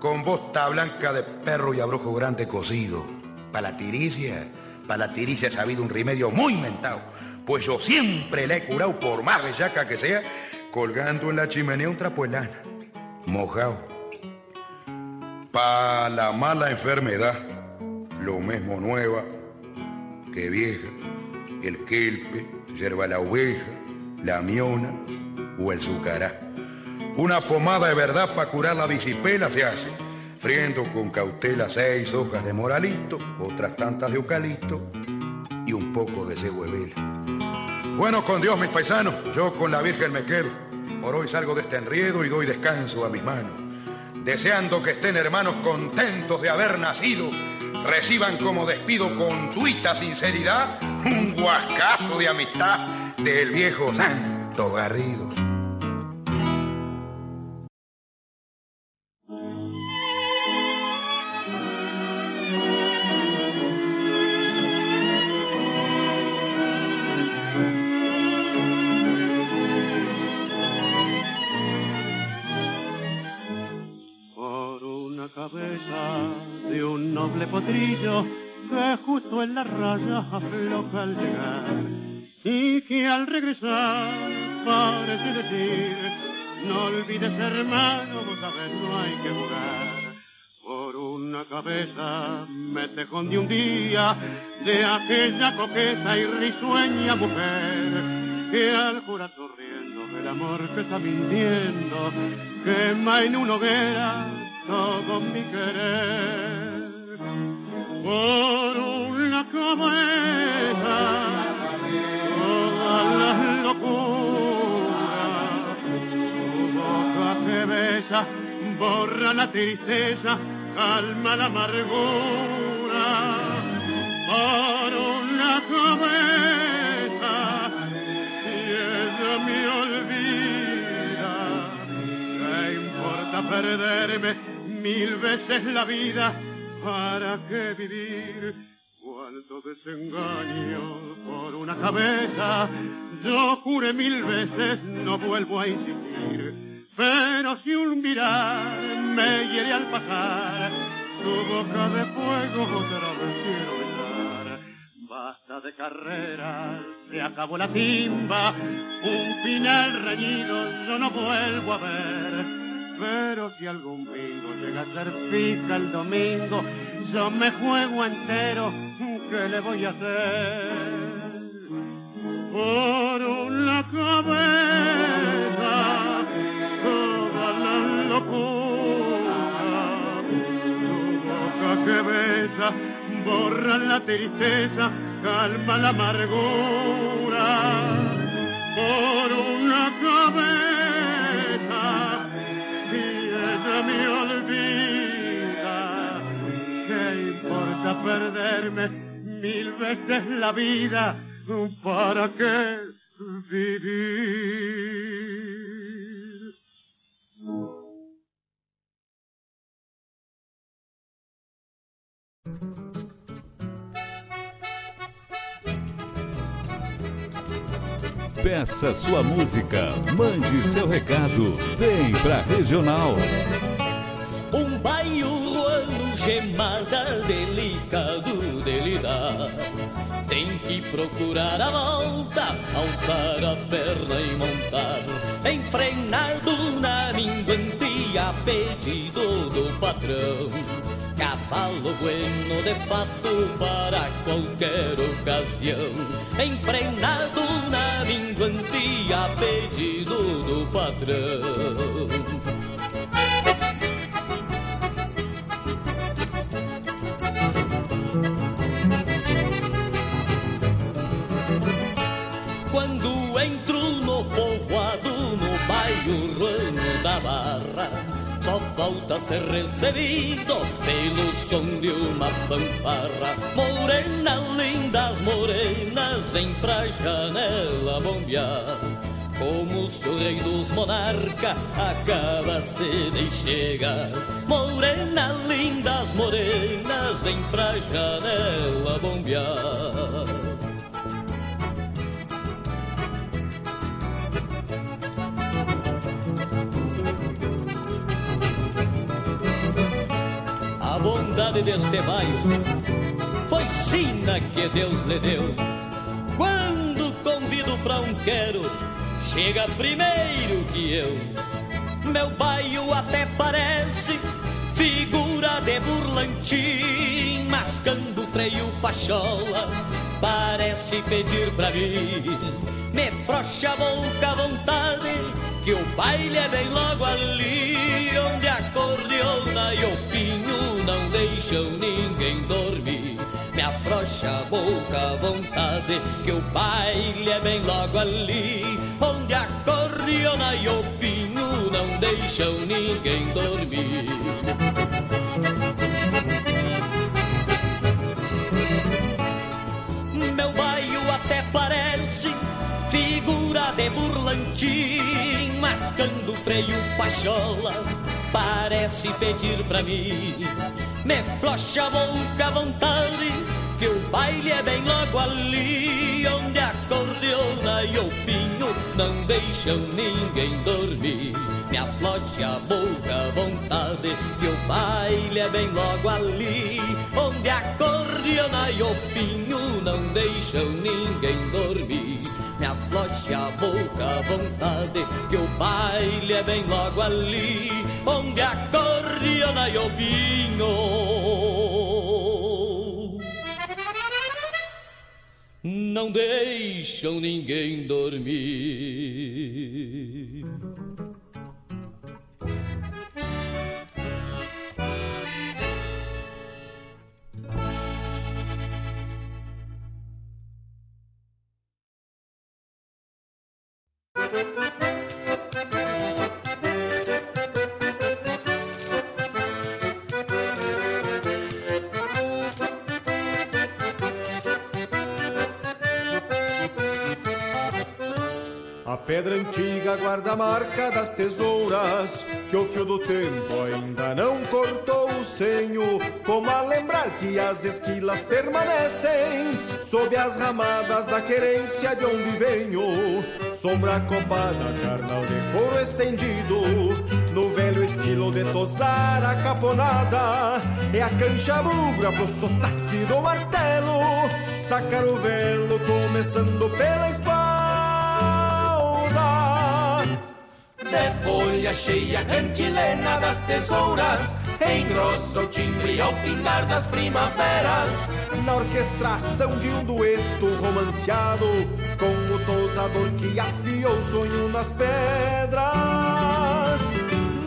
con bosta blanca de perro y abrojo grande cocido. Para la tiricia, para la tiricia he sabido un remedio muy mentado, pues yo siempre la he curado por más bellaca que sea, colgando en la chimenea un trapo de lana, mojado. Para la mala enfermedad, lo mismo nueva que vieja, el quelpe, yerba la oveja, la miona o el zucará. Una pomada de verdad para curar la disipela se hace, friendo con cautela seis hojas de moralito, otras tantas de eucalipto y un poco de cebo de vela. Bueno, con Dios, mis paisanos, yo con la Virgen me quedo. Por hoy salgo de este enriedo y doy descanso a mis manos. Deseando que estén hermanos contentos de haber nacido, reciban como despido con tuita sinceridad un guascazo de amistad del viejo Santo Garrido. Por una cabeza de un noble potrillo que justo en la raya afloja al llegar y que al regresar parece decir: no olvides, hermano, vos sabés, no hay que jugar. Por una cabeza me tejón de un día de aquella coqueta y risueña mujer que al curar sonriendo del amor que está mintiendo quema en una hoguera todo mi querer. Por una cabeza todas las locuras tristeza, borra la tristeza, calma la amargura. Por una cabeza, si ella me olvida, ¿qué importa perderme mil veces la vida? ¿Para qué vivir? Cuánto desengaño por una cabeza, yo juré mil veces, no vuelvo a insistir. Pero si un mirar me hiere al pasar, tu boca de fuego otra vez quiero besar. Basta de carreras, se acabó la timba, un final reñido yo no vuelvo a ver. Pero si algún bingo llega a ser pica el domingo, yo me juego entero, ¿qué le voy a hacer? Por una cabeza, toda la locura, tu boca que besa, borra la tristeza, calma la amargura. Por una cabeza, si ella me olvida, ¿qué importa perderme mil veces la vida? Para que viver? Peça sua música, mande seu recado, vem pra Regional. Um baiano gemada delicado dele dá. Tem que procurar a volta, alçar a perna e montar, enfrenado na minguante a pedido do patrão. Cavalo bueno de fato para qualquer ocasião, enfrenado na minguante a pedido do patrão. Só falta ser recebido pelo som de uma fanfarra. Morena, lindas morenas, vem pra janela bombear. Como se o rei dos monarcas acabasse de chegar. Morena, lindas morenas, vem pra janela bombear. A bondade deste bairro foi sina que Deus lhe deu. Quando convido pra um quero, chega primeiro que eu. Meu bairro até parece figura de burlantim, mascando o freio pachola, parece pedir pra mim. Me frouxa a boca à vontade, que o baile é bem logo ali, onde a cordiona e o pinho não deixam ninguém dormir. Me afrouxa a boca à vontade, que o baile é bem logo ali, onde a cordiona e o pinho não deixam ninguém dormir. Meu bairro até parece figura de burlantim, mascando o freio pachola, parece pedir pra mim. Me flocha a boca à vontade, que o baile é bem logo ali, onde a cordiona e o pinho não deixam ninguém dormir. Me aflocha a boca à vontade, que o baile é bem logo ali, onde a cordiona e o pinho não deixam ninguém dormir. Me aflocha a boca à vontade, que o baile é bem logo ali, onde a cordiona e o vinho não deixam ninguém dormir. A pedra antiga guarda a marca das tesouras que o fio do tempo ainda não cortou o senho. Como a lembrar que as esquilas permanecem sob as ramadas da querência de onde venho. Sombra copada, carnal de couro estendido, no velho estilo de tosar a caponada. É a cancha bugra pro sotaque do martelo, sacar o velo começando pela espada. De folha cheia, cantilena das tesouras, engrossa o timbre ao findar das primaveras. Na orquestração de um dueto romanceado, com o tousador que afia o sonho nas pedras.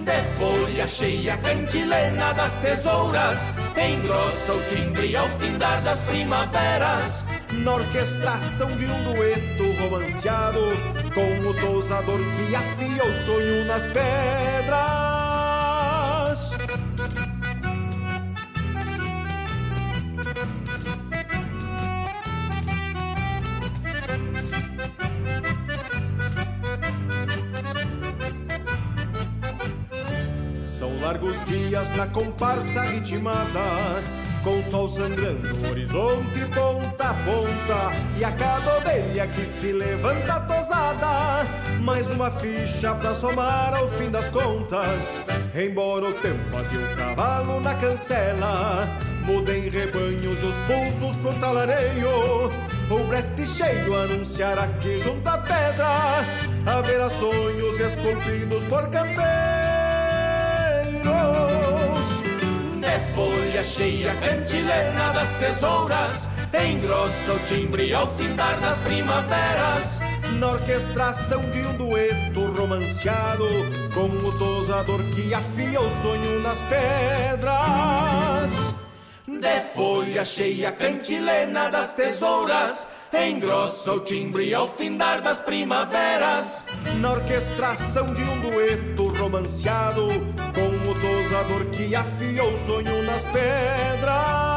De folha cheia, cantilena das tesouras, engrossa o timbre ao findar das primaveras. Na orquestração de um dueto romanceado, com o tousador que afia o sonho nas pedras. São largos dias na comparsa ritmada, com o sol sangrando o horizonte ponta a ponta. E a cada ovelha que se levanta tosada, mais uma ficha pra somar ao fim das contas. Embora o tempo atire o cavalo na cancela, mudem rebanhos os pulsos pro talareio. O brete cheio anunciará que junto à pedra haverá sonhos esculpidos por campeiros. De folha cheia, cantilena das tesouras, engrossa o timbre ao findar das primaveras. Na orquestração de um dueto romanceado, com o tosador que afia o sonho nas pedras. De folha cheia, cantilena das tesouras, engrossa o timbre ao findar das primaveras. Na orquestração de um dueto romanceado, com o tosador que afia o sonho nas pedras.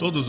Todos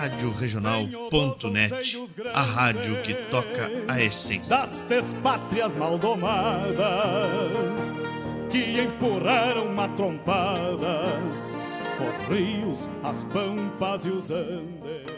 Rádio Regional ponto net, a rádio que toca a essência das despátrias maldomadas, que empurraram matrompadas os rios, as pampas e os andes.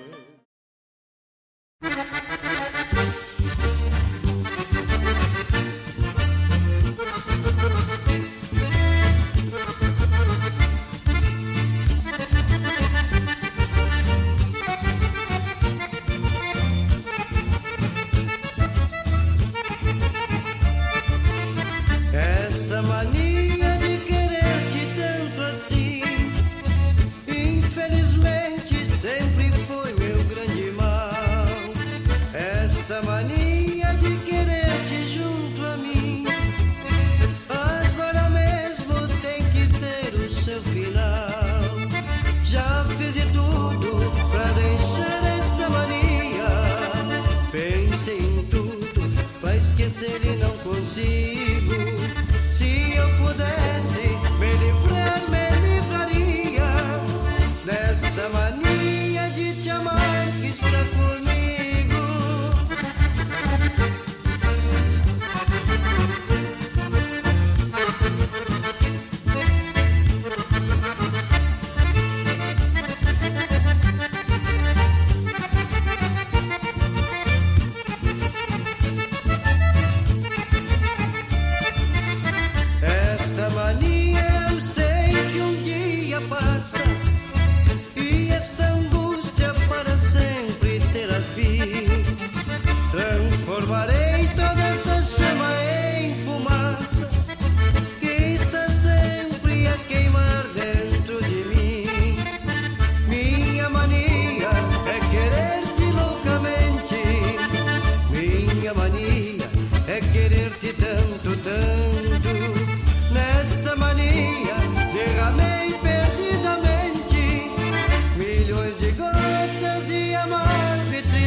Mania de te amar que está comigo.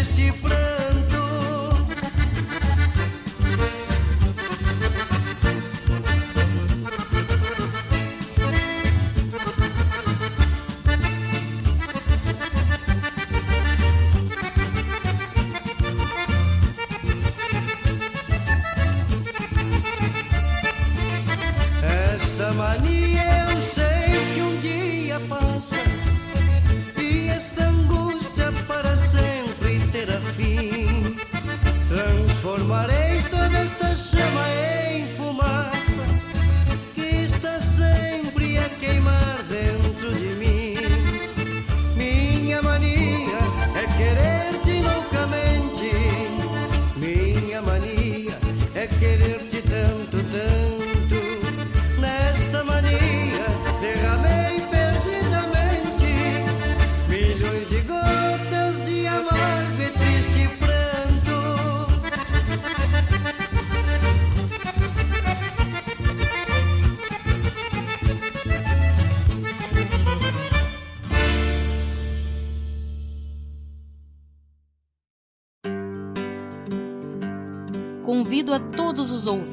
triste pranto. Esta mania eu sei que um dia passa e esta angústia para sempre terá fim. Transformarei toda esta chama em fumaça que está sempre a queimar dentro de mim. Minha mania é querer-te loucamente, minha mania é querer-te tanto, tanto. Convido a todos os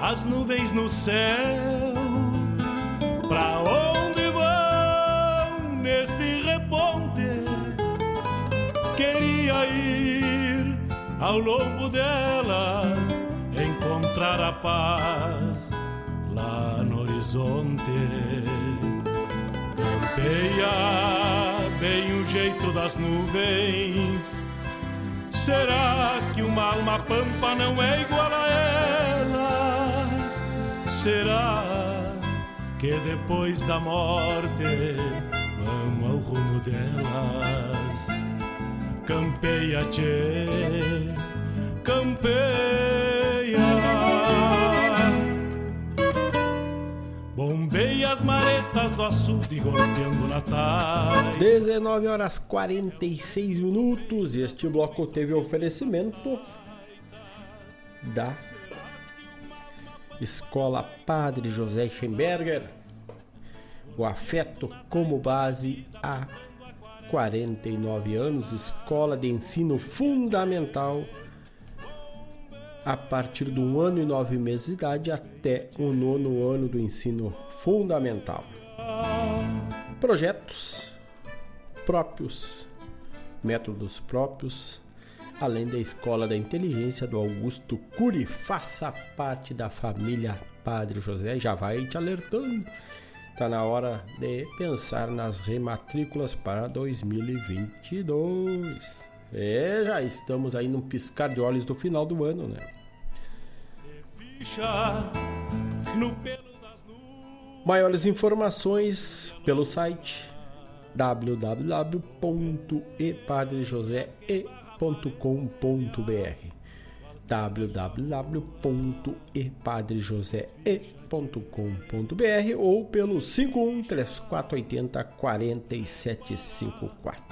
As nuvens no céu, pra onde vão neste reponte? Queria ir ao longo delas, encontrar a paz lá no horizonte. Campeia bem o jeito das nuvens. Será que uma alma pampa não é igual a ela? Será que depois da morte vamos ao rumo delas? Campeia, tchê, campeia. Bombeia as maretas do açude golpeando na tarde. dezenove horas e quarenta e seis minutos. Este bloco teve oferecimento da Escola Padre José Schemberger. O afeto como base há quarenta e nove anos. Escola de ensino fundamental a partir do um ano e nove meses de idade até o nono ano do ensino fundamental. Projetos próprios, métodos próprios, além da Escola da Inteligência do Augusto Curi. Faça parte da família Padre José, já vai te alertando. Está na hora de pensar nas rematrículas para dois mil e vinte e dois. É, já estamos aí num piscar de olhos do final do ano, né? Maiores informações pelo site w w w ponto e padre josé e ponto com ponto b r w w w ponto e padre josé e ponto com ponto b r ou pelo cinco um três quatro oito zero quatro sete cinco quatro.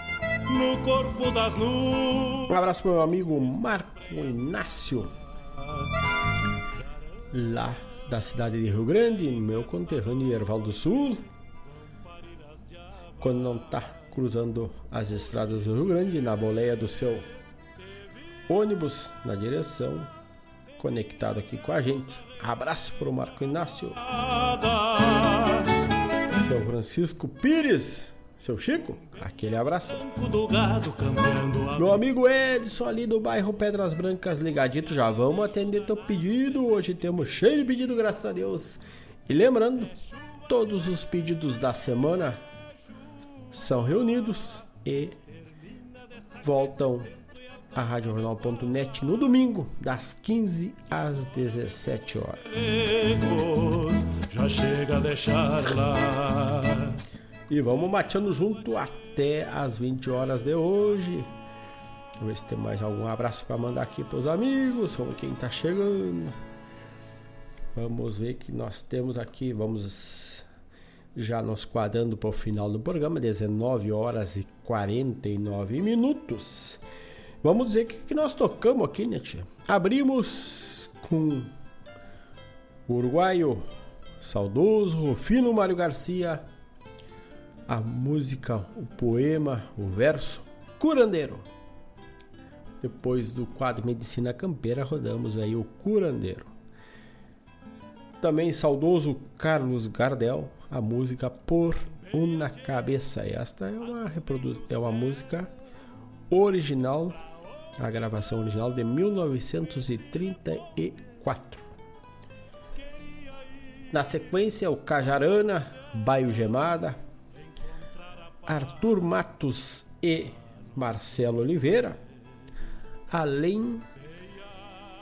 No corpo das luzes. Um abraço para o meu amigo Marco Inácio, lá da cidade de Rio Grande, meu conterrâneo Erval do Sul. Quando não está cruzando as estradas do Rio Grande, na boleia do seu ônibus, na direção, conectado aqui com a gente. Abraço para o Marco Inácio. Seu Francisco Pires, Seu Chico, aquele abraço. Meu amigo Edson, ali do bairro Pedras Brancas, ligadito, já vamos atender teu pedido. Hoje temos cheio de pedido, graças a Deus. E lembrando, todos os pedidos da semana são reunidos e voltam a rádio jornal ponto net no domingo, das quinze às dezessete horas. Já chega a deixar lá. E vamos mateando junto até as vinte horas de hoje. Vamos ver se tem mais algum abraço para mandar aqui para os amigos. Vamos ver quem está chegando. Vamos ver que nós temos aqui. Vamos já nos quadrando para o final do programa. dezenove horas e quarenta e nove minutos. Vamos dizer que, que nós tocamos aqui, né, tia? Abrimos com o uruguaio saudoso Rufino Mario Garcia. A música, o poema, o verso, Curandeiro. Depois do quadro Medicina Campeira, rodamos aí o Curandeiro. Também saudoso Carlos Gardel, a música Por Uma Cabeça. Esta é uma, reprodu... é uma música original, a gravação original de mil novecentos e trinta e quatro. Na sequência, o Cajarana, Baio Gemada, Arthur Matos e Marcelo Oliveira, além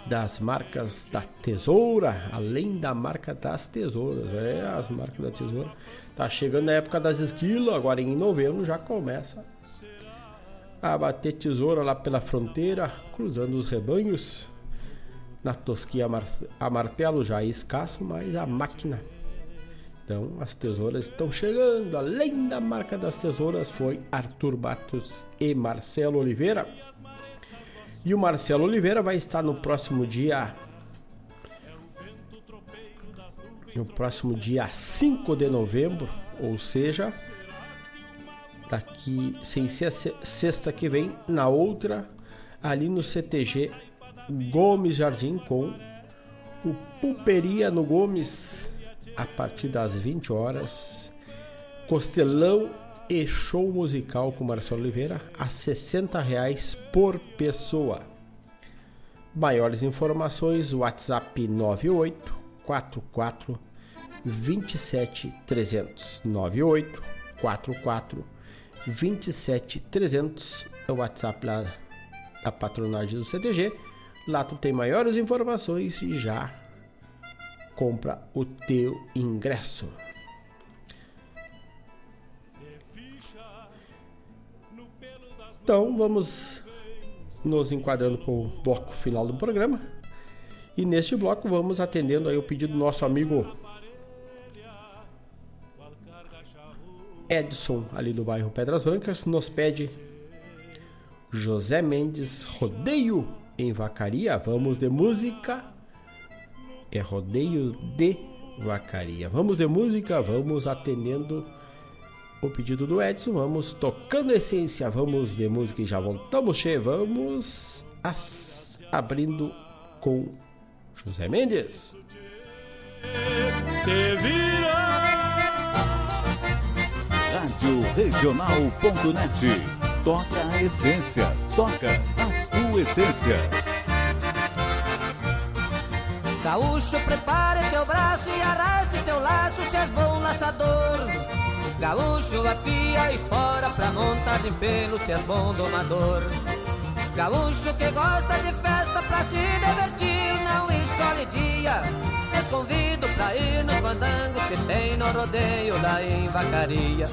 das marcas da tesoura, além da marca das tesouras, é, as marcas da tesoura, tá chegando a época das esquilas, agora em novembro já começa a bater tesoura lá pela fronteira, cruzando os rebanhos, na tosquia a martelo já é escasso, mas a máquina. Então, as tesouras estão chegando. Além da marca das tesouras foi Arthur Matos e Marcelo Oliveira. E o Marcelo Oliveira vai estar no próximo dia... No próximo dia cinco de novembro, ou seja, daqui, sem ser sexta que vem, na outra, ali no C T G Gomes Jardim, com o Pulperia no Gomes... A partir das vinte horas, costelão e show musical com Marcelo Oliveira a sessenta reais por pessoa. Maiores informações, WhatsApp nove oito quatro quatro dois sete três zero zero. nove oito quatro quatro dois sete três zero zero é o WhatsApp lá da patronagem do C T G. Lá tu tem maiores informações e já compra o teu ingresso. Então vamos nos enquadrando para o bloco final do programa. E neste bloco vamos atendendo aí o pedido do nosso amigo Edson, ali do bairro Pedras Brancas. Nos pede José Mendes, Rodeio em Vacaria. Vamos de música. É Rodeio de Vacaria. Vamos de música, vamos atendendo o pedido do Edson, vamos tocando essência, vamos de música e já voltamos, che, vamos as, abrindo com José Mendes. Rádio Regional ponto net. Toca a essência, toca a tua essência. Gaúcho, prepare teu braço e arraste teu laço, se és bom laçador. Gaúcho, apia a espora pra montar em pelo, se és bom domador. Gaúcho que gosta de festa pra se divertir, não escolhe dia. Te convido pra ir nos fandangos que tem no rodeio da Vacaria.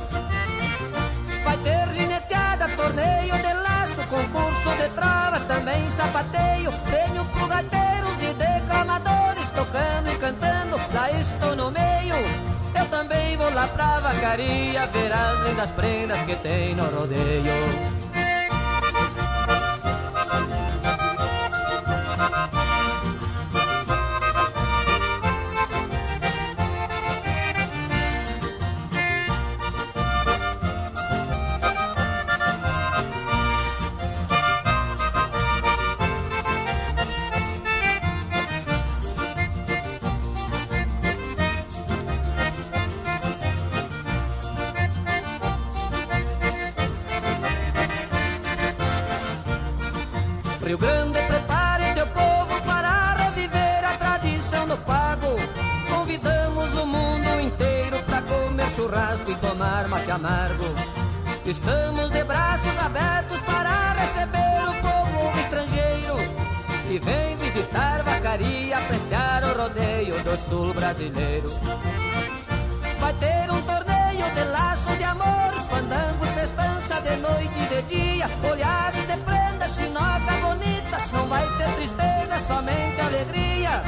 Vai ter gineteada, torneio de laço, concurso de travas, também sapateio. Venho pro gateiro de declamador, tocando e cantando, lá estou no meio. Eu também vou lá pra Vacaria, ver as lindas prendas que tem no rodeio. Rio Grande, prepare teu povo para reviver a tradição do pago. Convidamos o mundo inteiro para comer churrasco e tomar mate amargo. Estamos de braços abertos para receber o povo estrangeiro que vem visitar Vacaria e apreciar o rodeio do sul brasileiro. Vai ter um torneio de laço de amor, pandango, festança de noite e de dia, folhagem de prenda, chinoca bonita. Não vai ter tristeza, somente alegria.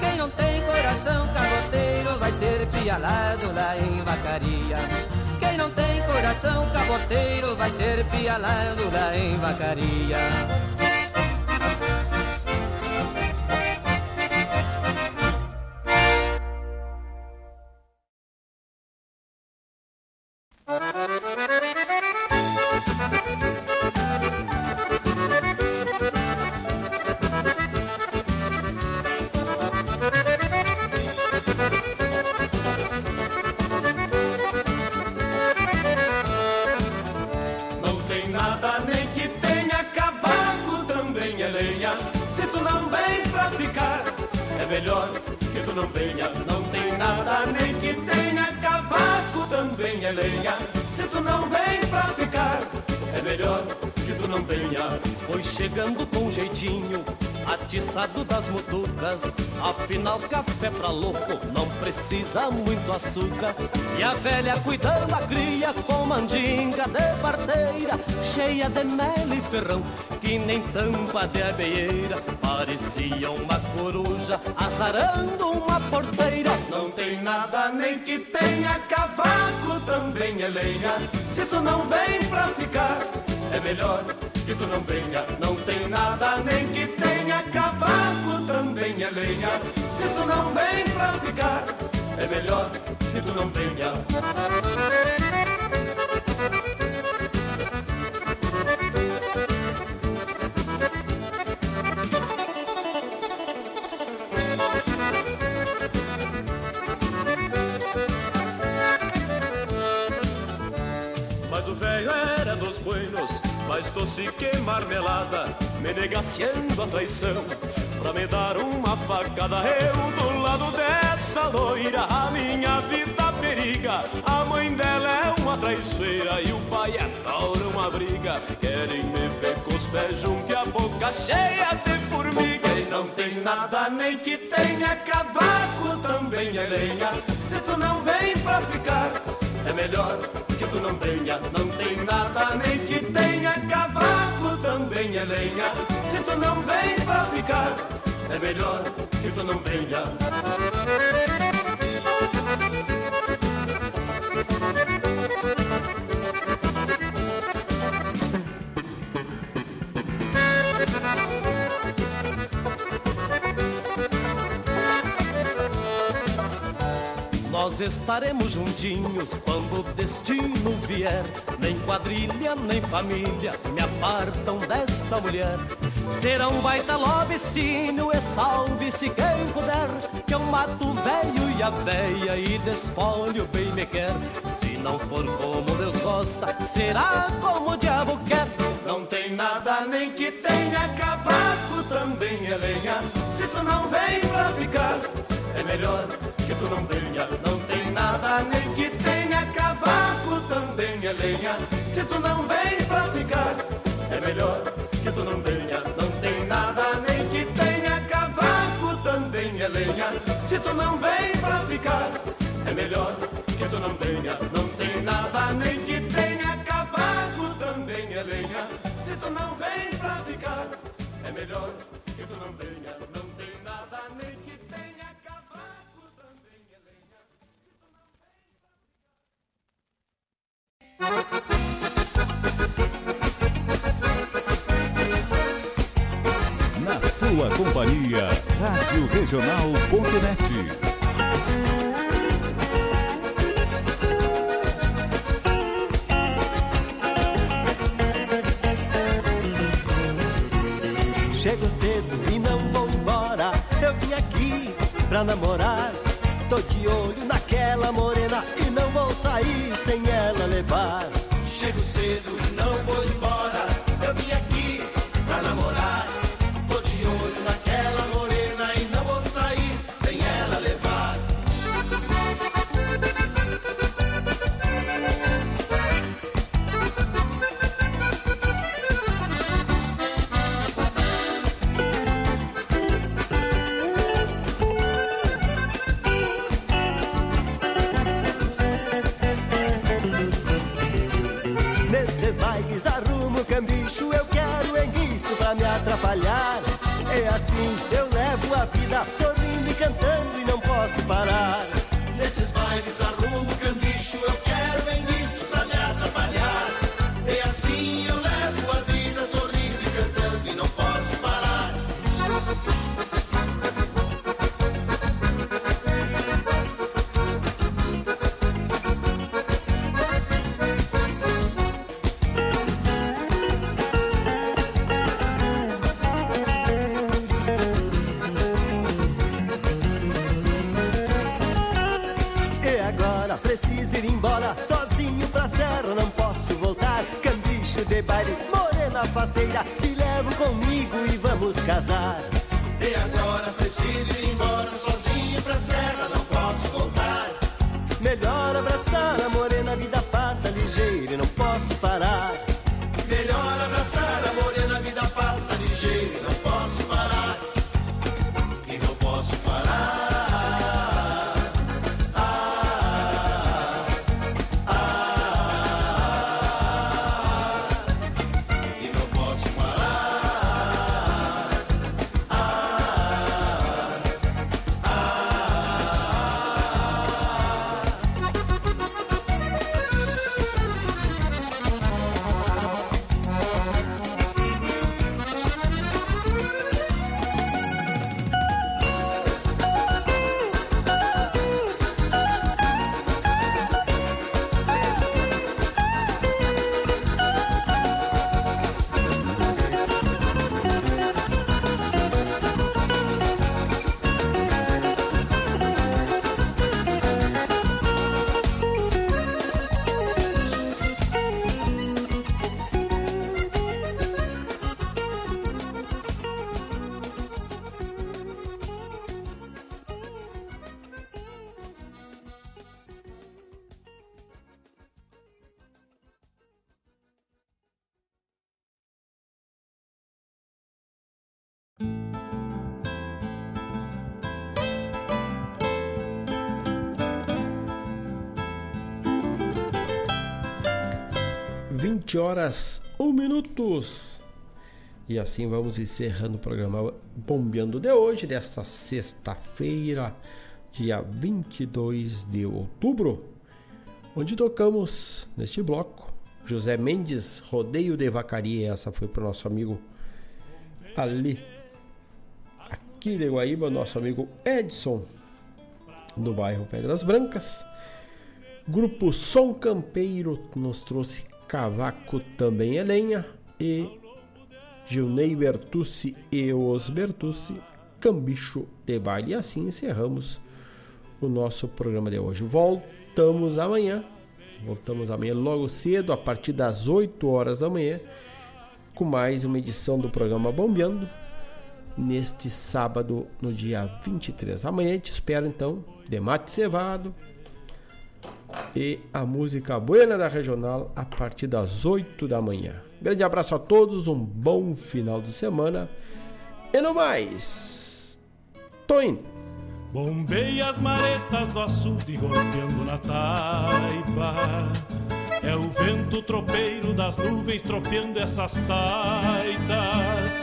Quem não tem coração caboteiro vai ser pialado lá em Vacaria. Quem não tem coração caboteiro vai ser pialado lá em Vacaria. Afinal, café pra louco não precisa muito açúcar. E a velha cuidando a cria com mandinga de parteira, cheia de mel e ferrão, que nem tampa de abeieira. Parecia uma coruja azarando uma porteira. Não tem nada nem que tenha cavaco, também é lenha. Se tu não vem pra ficar, é melhor que tu não venha. Não tem nada nem que tenha cavaco, também é lenha. Se tu não vem pra ficar, é melhor que tu não venha. Mas o velho era dos buenos, mas doce que marmelada, me negaciando a traição pra me dar uma facada. Eu do lado dessa loira, a minha vida periga. A mãe dela é uma traiçoeira e o pai é tauro, uma briga. Querem me ver com os pés juntos e a boca cheia de formiga. E não tem nada nem que tenha cavaco, também é lenha. Se tu não vem pra ficar, é melhor que tu não venha. Não tem nada nem que tenha cavaco, também é lenha. Se tu não vem pra ficar, é melhor que tu não venha. Nós estaremos juntinhos quando o destino vier. Nem quadrilha, nem família me apartam desta mulher. Será um baita lobicínio e salve-se quem puder, que eu mato o velho e a véia e desfolho bem me quer. Se não for como Deus gosta, será como o diabo quer. Não tem nada nem que tenha cavaco, também é lenha. Se tu não vem pra ficar, é melhor que tu não venha. Não tem nada nem que tenha cavaco, também é lenha. Se tu não vem pra ficar, é melhor que tu não venha. Não tem nada nem que tenha cavaco, também é lenha. Se tu não vem pra ficar, é melhor que tu não venha. Não tem nada nem que tenha cavaco, também é lenha. Se tu não vem pra ficar, é melhor que tu não venha. Não tem nada nem que tenha cavaco, também é lenha. Se tu não vem, na sua companhia, Rádio Regional ponto net. Chego cedo e não vou embora, eu vim aqui pra namorar. Tô de olho naquela morena e não vou sair sem ela levar. Chego cedo e não vou embora, eu vim aqui pra namorar. o enguiço pra me atrapalhar. É assim, eu levo a vida sorrindo e cantando e não posso parar. Nesses bailes arrumo cambicho, eu quero enguiço pra me atrapalhar. É assim, eu levo a vida sorrindo e cantando e não posso parar. Faceira, te levo comigo e vamos casar. E agora preciso ir embora, sozinho pra serra não posso voltar. Melhor abraçar a morena, a vida passa ligeira e não posso parar. Melhor abraçar a morena, a vida passa ligeira e não posso parar. E não posso parar. vinte horas, um minutos. E assim vamos encerrando o programa Bombeando de hoje, desta sexta-feira, dia vinte e dois de outubro, onde tocamos neste bloco José Mendes, Rodeio de Vacaria. Essa foi para o nosso amigo ali, aqui de Guaíba, nosso amigo Edson, do bairro Pedras Brancas. Grupo Som Campeiro nos trouxe Cavaco Também é Lenha, e Gilnei Bertucci e Os Bertucci, Cambicho de Baile. E assim encerramos o nosso programa de hoje. Voltamos amanhã, voltamos amanhã logo cedo, a partir das oito horas da manhã, com mais uma edição do programa Bombeando, neste sábado, no dia vinte e três. Amanhã te espero então, de mate cevado e a música buena da regional a partir das oito da manhã. Grande abraço a todos, um bom final de semana. E no mais, tô indo. Bombei as maretas do açude golpeando na taipa. É o vento tropeiro das nuvens tropeando essas taitas.